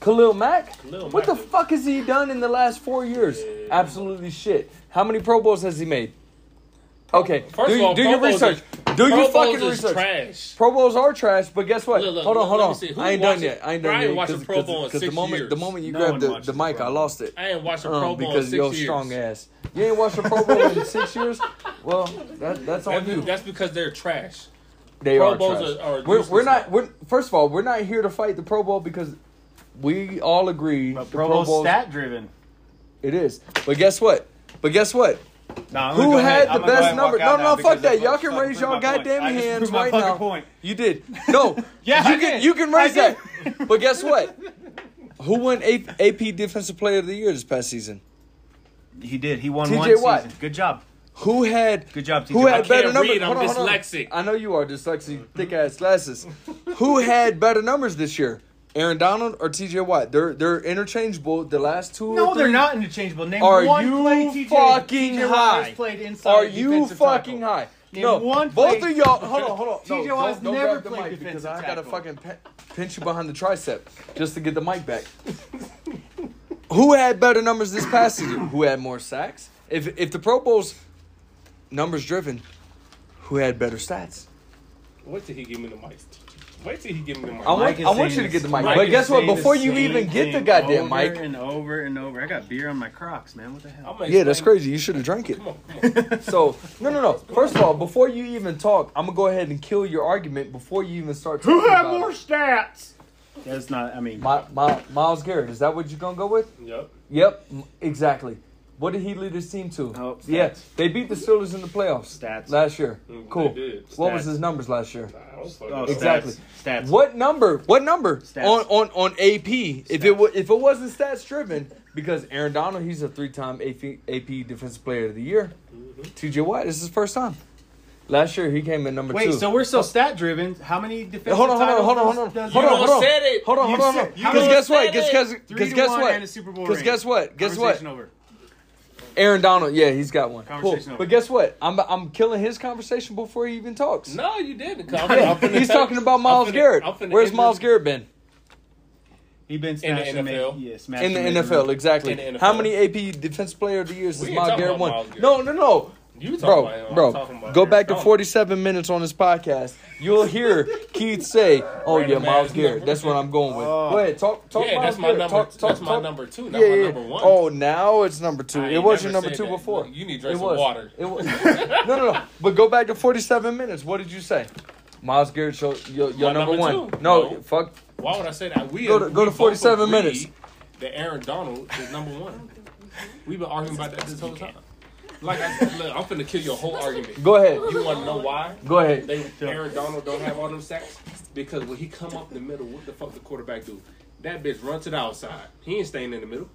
Khalil Mack? Khalil Mack. What the fuck has he done in the last four years? Yeah. Absolutely shit. How many Pro Bowls has he made? Okay, First do, you, all, do your research. Is, do your fucking research. Is trash. Pro Bowls are trash, but guess what? Look, look, hold on, hold on. I ain't done yet. I ain't done yet. I ain't watched a Pro Bowl in six the moment, years. The moment you no grabbed the, the mic, I lost it. I ain't watched a Pro um, Bowl in six yo, years. Because you're strong ass. You ain't watched a Pro Bowl in six years? Well, that, that's on that's, you. That's because they're trash. They Pro are Bowls trash. Are, are we're, we're not. We're, first of all, we're not here to fight the Pro Bowl because we all agree. But Pro Bowl's stat-driven. It is. But guess what? But guess what? Nah, who had ahead. the best number? No, no, fuck that. Y'all can raise y'all goddamn hands right now. Point. You did. No. yeah, you I can did. you can raise that. But guess what? Who won A P Defensive Player of the Year this past season? He did. He won T J one Watt. season. Good job. Who had Good job, T J. Who had I better numbers? I'm hold dyslexic. On, on. I know you are dyslexic, thick ass glasses. Who had better numbers this year? Aaron Donald or T J Watt? They're they're interchangeable. The last two No, or three, they're not interchangeable. Name are one you play T J fucking T J high? Played inside are you fucking tackle. High? Name no, one both play, of y'all. Hold on, hold on. T J no, Watt's don't, don't never played defensive because I gotta tackle. fucking pe- pinch you behind the tricep just to get the mic back. Who had better numbers this past season? Who had more sacks? If if the Pro Bowl's numbers driven, who had better stats? What did he give me the mic? Wait till he give me the mic. I want, I want you to get the mic. Mike but guess what? Before you even get the goddamn over mic. Over and over and over. I got beer on my Crocs, man. What the hell? Yeah, that's crazy. You should have drank it. Come on, come on. So, no, no, no. First of all, before you even talk, I'm going to go ahead and kill your argument before you even start talking. Who had more it. stats? That's not, I mean. My, my, Myles Garrett. Is that what you're going to go with? Yep. Yep, exactly. What did he lead his team to? Oh, yeah, they beat the Steelers in the playoffs stats. last year. Mm, cool. What was his numbers last year? Nah, oh, exactly. Stats. Stats. What number? What number? Stats. On on on A P. Stats. If it was if it wasn't stats driven, because Aaron Donald, he's a three time A P Defensive Player of the Year. Mm-hmm. T J Watt, this is his first time. Last year he came in number Wait, two. Wait, so we're so stat driven. How many defensive hold on, titles? Hold on, hold on, hold on, hold on, hold on, said it. hold on, hold on, hold on. Because guess what? Because because guess what? Because guess what? Guess what? Aaron Donald, yeah, he's got one. Cool. But guess what? I'm I'm killing his conversation before he even talks. No, you didn't. he's talking about Myles Garrett. Where's Myles Garrett been? He been smashing in the N F L. Yeah, smashing in the N F L, exactly. The N F L. How many A P Defensive Player of the Year has Myles Garrett won? Myles Garrett. No, no, no. You bro, about him. bro, talking about go back to forty-seven minutes on this podcast. You'll hear Keith say, "Oh yeah, Myles Garrett." That's what I'm going with. Oh. Go ahead, talk, talk. Yeah, that's my number. Talk, talk, that's talk. my number two. Not yeah, my yeah. number one. Oh, now it's number two. I it was your number two that. before. You need to drink some water. It was. no, no, no. But go back to forty-seven minutes. What did you say? Myles Garrett, your, your, your number, number one. Two. No, no, fuck. Why would I say that? We go to, we go to forty-seven minutes. That Aaron Donald is number one. We've been arguing about that this whole time. Like I said, look, I'm finna kill your whole argument. Go ahead. You want to know why? Go ahead. They, Aaron Donald don't have all them sacks because when he come up in the middle, what the fuck the quarterback do? That bitch run to the outside. He ain't staying in the middle.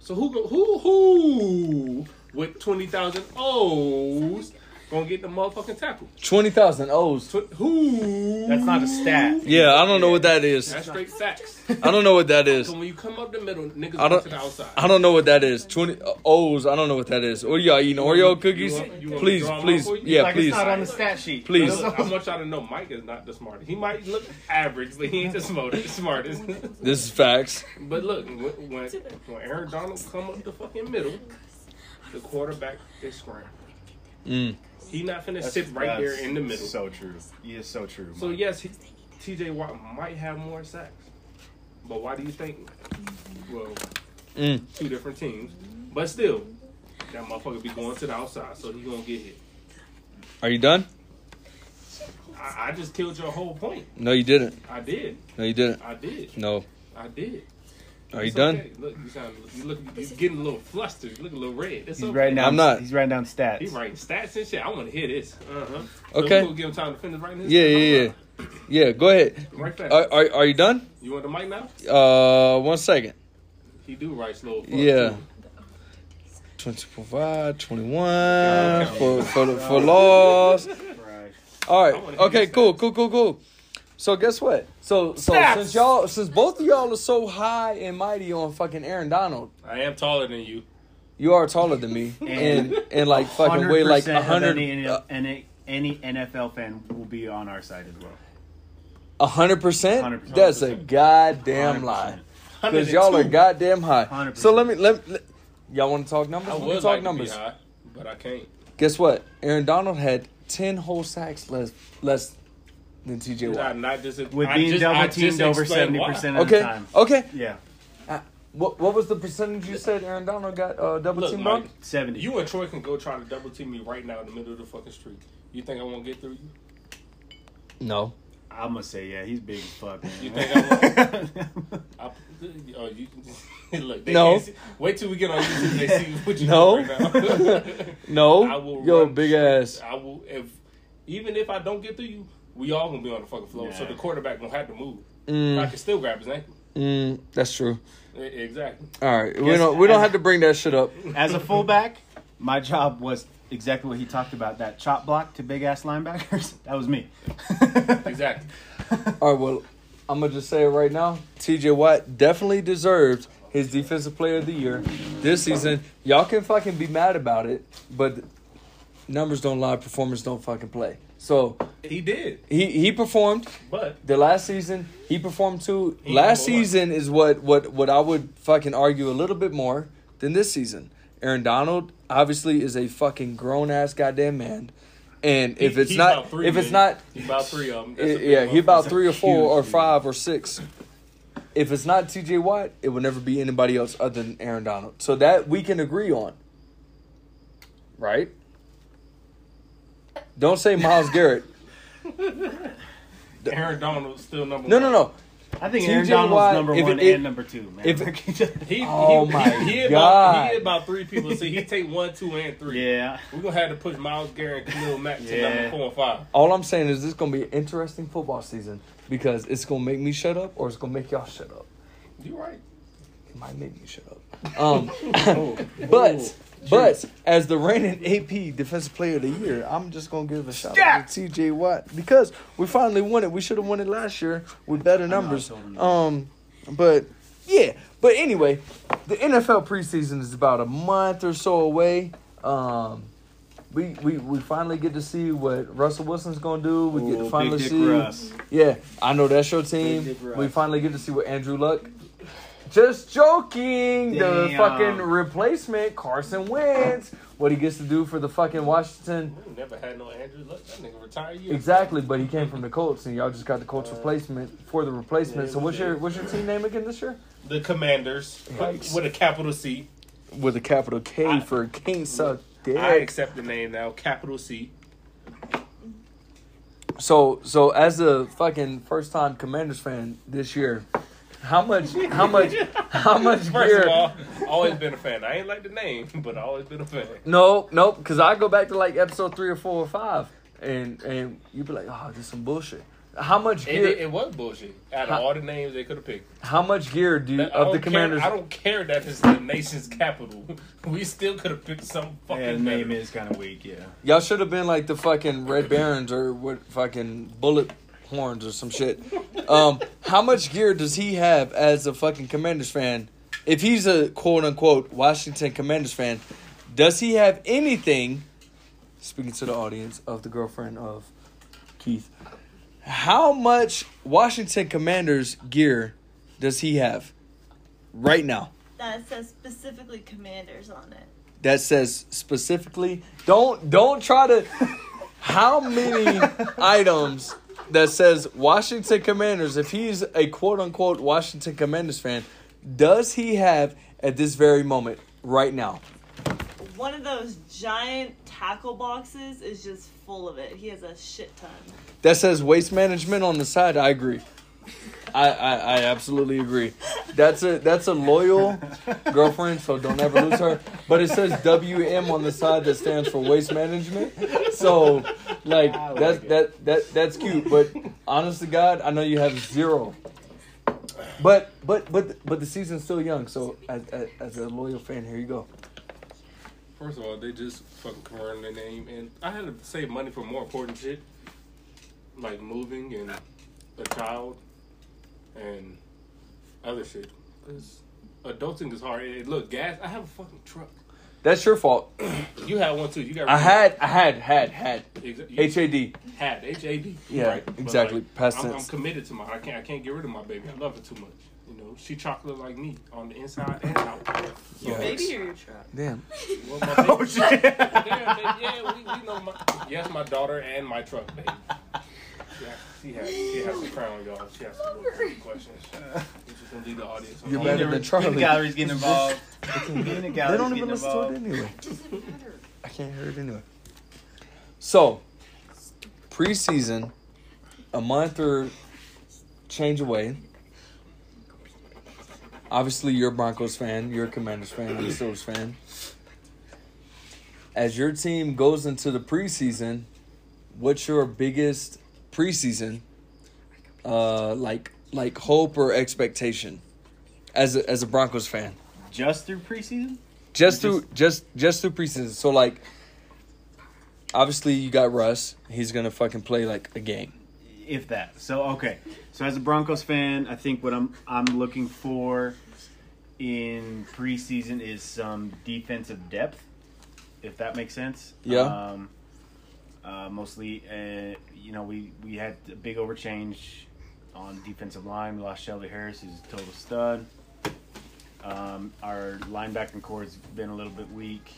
So who go, who who with twenty thousand O's gonna get the motherfucking tackle? Twenty thousand O's. Tw- who? That's not a stat. Yeah, I don't know what that is. That's straight sacks. I don't know what that is. So when you come up the middle, niggas go to the outside. I don't know what that is. Twenty uh, O's. I don't know what that is. What are y'all eating? Oreo cookies? You want, you want please, please, yeah, like please. It's not on the stat sheet. Please. I want y'all to know Mike is not the smartest. He might look average, but he ain't the smartest. This is facts. But look, when, when when Aaron Donald come up the fucking middle, the quarterback is scrambling. Mm. He not finna that's, sit right there in the middle. So true. He is so true. Mike. So yes, he, T J Watt might have more sacks, but why do you think? Well, mm. two different teams, but still, that motherfucker be going to the outside, so he gonna get hit. Are you done? I, I just killed your whole point. No, you didn't. I did. No, you didn't. I did. No, I did. Are you it's done? Okay. Look, you sound, you look, you're getting a little flustered. You look a little red. It's he's okay. Writing down, I'm not. He's writing down stats. He's writing stats and shit. I want to hear this. Uh huh. Okay. So we'll give him time to finish writing his. Yeah, yeah, yeah. Yeah, go ahead. Right fast. Are, are, are you done? You want the mic now? Uh, one second. He do write slow. Yeah. twenty-four five, twenty-one for for for loss. Right. All right. Okay. Cool. Cool. Cool. Cool. So guess what? So so Stats. since y'all since both of y'all are so high and mighty on fucking Aaron Donald, I am taller than you. You are taller than me, and and like fucking weigh like a hundred. Any, any, any N F L fan will be on our side as well. A hundred percent? That's a goddamn one hundred percent. Lie. Because y'all are goddamn high. one hundred percent. So let me let, let y'all want to talk numbers. I would talk like numbers, to be high, but I can't. Guess what? Aaron Donald had ten whole sacks less less. Than T J Watt. Not just, with I being just, double teamed over seventy percent why. Of okay. the time. Okay. Yeah. Uh, what What was the percentage you said Aaron Donald got uh, double teamed on? seventy. You and Troy can go try to double team me right now in the middle of the fucking street. You think I won't get through you? No. I'm going to say, yeah, he's big as fuck, man. You think I won't? I, oh, you can, look, they no. See, wait till we get on YouTube and they see what you no. do right now. No. I will Yo, run, big ass. I will, if, even if I don't get through you, we all gonna be on the fucking floor, nah. So the quarterback gonna have to move. Mm. I can still grab his ankle. Mm, that's true. Exactly. All right, we don't we don't have to bring that shit up. As a fullback, my job was exactly what he talked about: that chop block to big ass linebackers. That was me. Exactly. All right. Well, I'm gonna just say it right now: T J Watt definitely deserves his Defensive Player of the Year this season. Y'all can fucking be mad about it, but numbers don't lie. Performance don't fucking play. So he did. He he performed. But the last season he performed too. He last season is what, what what I would fucking argue a little bit more than this season. Aaron Donald obviously is a fucking grown ass goddamn man, and if he, it's not three, if man. It's not he about three of them. It, yeah, he about three or four or five or six. If it's not T J Watt, it will never be anybody else other than Aaron Donald. So that we can agree on, right? Don't say Myles Garrett. Aaron Donald's still number no, one. No, no, no. I think T J Aaron Donald's Watt, number one it, and number two, man. If it, he, oh, he, my he, he God. About, he had about three people, so he take one, two, and three. Yeah. We're going to have to push Myles Garrett and Khalil Mack yeah. to number four and five. All I'm saying is this is going to be an interesting football season because it's going to make me shut up or it's going to make y'all shut up. You're right. It might make me shut up. Um, oh. But... Oh. But as the reigning A P Defensive Player of the Year, I'm just going to give a shout yeah. out to T J Watt because we finally won it. We should have won it last year with better numbers. Um, but, yeah. But anyway, the N F L preseason is about a month or so away. Um, we, we we finally get to see what Russell Wilson's going to do. We get to finally see. Russ. Yeah, I know that's your team. We finally get to see what Andrew Luck. Just joking. Damn. The fucking replacement, Carson Wentz. What he gets to do for the fucking Washington. We never had no Andrew Luck. That nigga retired you. Exactly, but he came from the Colts, and y'all just got the Colts uh, replacement for the replacement. Yeah, so what's your what's your team name again this year? The Commanders. Yikes. With a capital C. With a capital K I, for King Suck Dick. I accept the name now, capital C. So so as a fucking first time Commanders fan this year. How much? How much? How much? First gear, of all, always been a fan. I ain't like the name, but I always been a fan. No, nope, because I go back to like episode three or four or five, and and you be like, oh, this is some bullshit. How much gear? It, it was bullshit. Out of how, all the names they could have picked. How much gear do you, of the Commanders? Care, I don't care that it's the nation's capital. We still could have picked some fucking yeah, name. Better. Is kind of weak, yeah. Y'all should have been like the fucking Red Barons or what fucking Bullet Horns or some shit. Um, how much gear does he have as a fucking Commanders fan? If he's a quote unquote Washington Commanders fan, does he have anything? Speaking to the audience of the girlfriend of Keith. How much Washington Commanders gear does he have right now? That says specifically Commanders on it. That says specifically. Don't don't try to. How many items that says Washington Commanders? If he's a quote unquote Washington Commanders fan, does he have at this very moment right now? One of those giant tackle boxes is just full of it. He has a shit ton. That says waste management on the side. I agree. I, I, I absolutely agree. That's a that's a loyal girlfriend, so don't ever lose her. But it says W M on the side that stands for waste management. So, like, like that, that that that's cute. But honest to God, I know you have zero. But but but but the season's still young. So as as, as a loyal fan, here you go. First of all, they just fucking confirmed their name, and I had to save money for more important shit, like moving and a child and other shit. Cause adulting is hard. Hey, look, gas. I have a fucking truck. That's your fault. You had one too. You got. I had. I had. Had. Had. H A D. Had. H A D. Yeah. Right. Exactly. Like, past I'm, tense. I'm committed to my. I can't. I can't get rid of my baby. I love her too much. You know, she chocolate like me on the inside and out. So your baby or your child? Damn. Well, my baby. Oh, shit. Yeah, yeah, we, we know my... Yes, my daughter and my truck, baby. Yeah, she has, she has the crown, y'all. She has to go through the questions. We're just going to leave the audience. You're better than Charlie. The gallery's getting involved. Being the gallery's they don't even listen involved. To it anyway. It doesn't matter. I can't hear it anyway. So, preseason, a month or change away... Obviously, you're a Broncos fan. You're a Commanders fan. I'm a Steelers fan. As your team goes into the preseason, what's your biggest preseason, uh, like like hope or expectation, as a, as a Broncos fan? Just through preseason. Just through just just through preseason. So like, obviously, you got Russ. He's gonna fucking play like a game. If that. So, okay. So, as a Broncos fan, I think what I'm I'm looking for in preseason is some defensive depth, if that makes sense. Yeah. Um, uh, mostly, uh, you know, we, we had a big overchange on defensive line. We lost Shelby Harris, who's a total stud. Um, our linebacking core has been a little bit weak.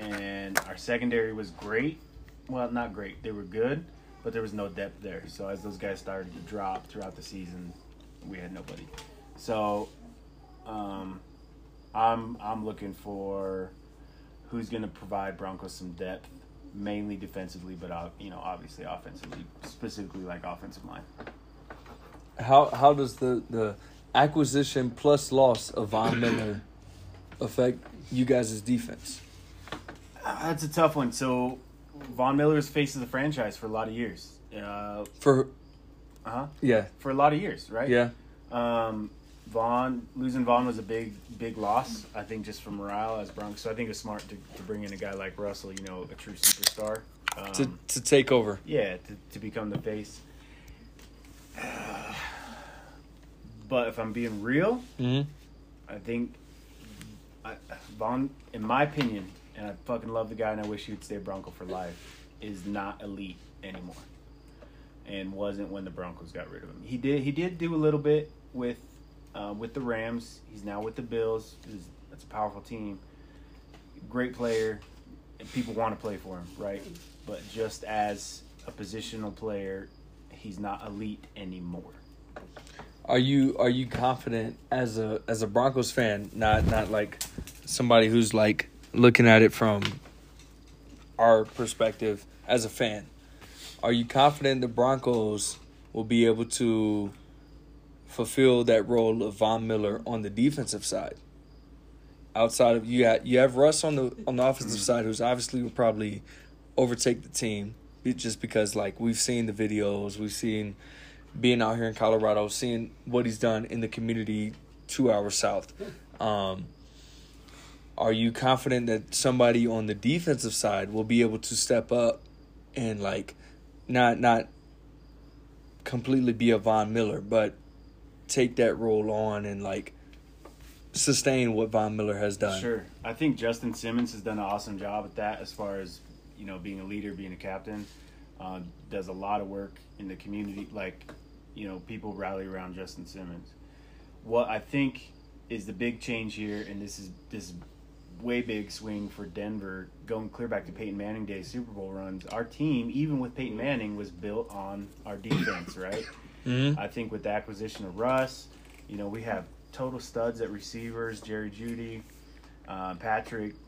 And our secondary was great. Well, not great. They were good. But there was no depth there. So as those guys started to drop throughout the season, we had nobody. So um, I'm I'm looking for who's going to provide Broncos some depth, mainly defensively, but you know obviously offensively, specifically like offensive line. How how does the, the acquisition plus loss of Von Miller affect you guys' defense? That's a tough one. So. Von Miller was face of the franchise for a lot of years. Uh, for, uh huh, yeah, for a lot of years, right? Yeah. Um, Von losing Von was a big, big loss. I think just for morale as Broncos. So I think it's smart to, to bring in a guy like Russell, you know, a true superstar, um, to to take over. Yeah, to to become the face. Uh, but if I'm being real, mm-hmm. I think I, Von, in my opinion. And I fucking love the guy, and I wish he would stay Bronco for life, is not elite anymore. And wasn't when the Broncos got rid of him. He did he did do a little bit with uh, with the Rams. He's now with the Bills. That's a powerful team. Great player. And people want to play for him, right? But just as a positional player, he's not elite anymore. Are you are you confident as a as a Broncos fan, not not like somebody who's like looking at it from our perspective as a fan, are you confident the Broncos will be able to fulfill that role of Von Miller on the defensive side? outside of you got you have Russ on the on the offensive side, who's obviously will probably overtake the team just because, like, we've seen the videos, we've seen being out here in Colorado, seeing what he's done in the community two hours south. Um, are you confident that somebody on the defensive side will be able to step up and, like, not not completely be a Von Miller, but take that role on and, like, sustain what Von Miller has done? Sure. I think Justin Simmons has done an awesome job at that as far as, you know, being a leader, being a captain. Uh, does a lot of work in the community. Like, you know, people rally around Justin Simmons. What I think is the big change here, and this is this way big swing for Denver, going clear back to Peyton Manning day Super Bowl runs, our team, even with Peyton Manning, was built on our defense, right? Mm-hmm. I think with the acquisition of Russ, you know, we have total studs at receivers, Jerry Jeudy, uh, Patrick,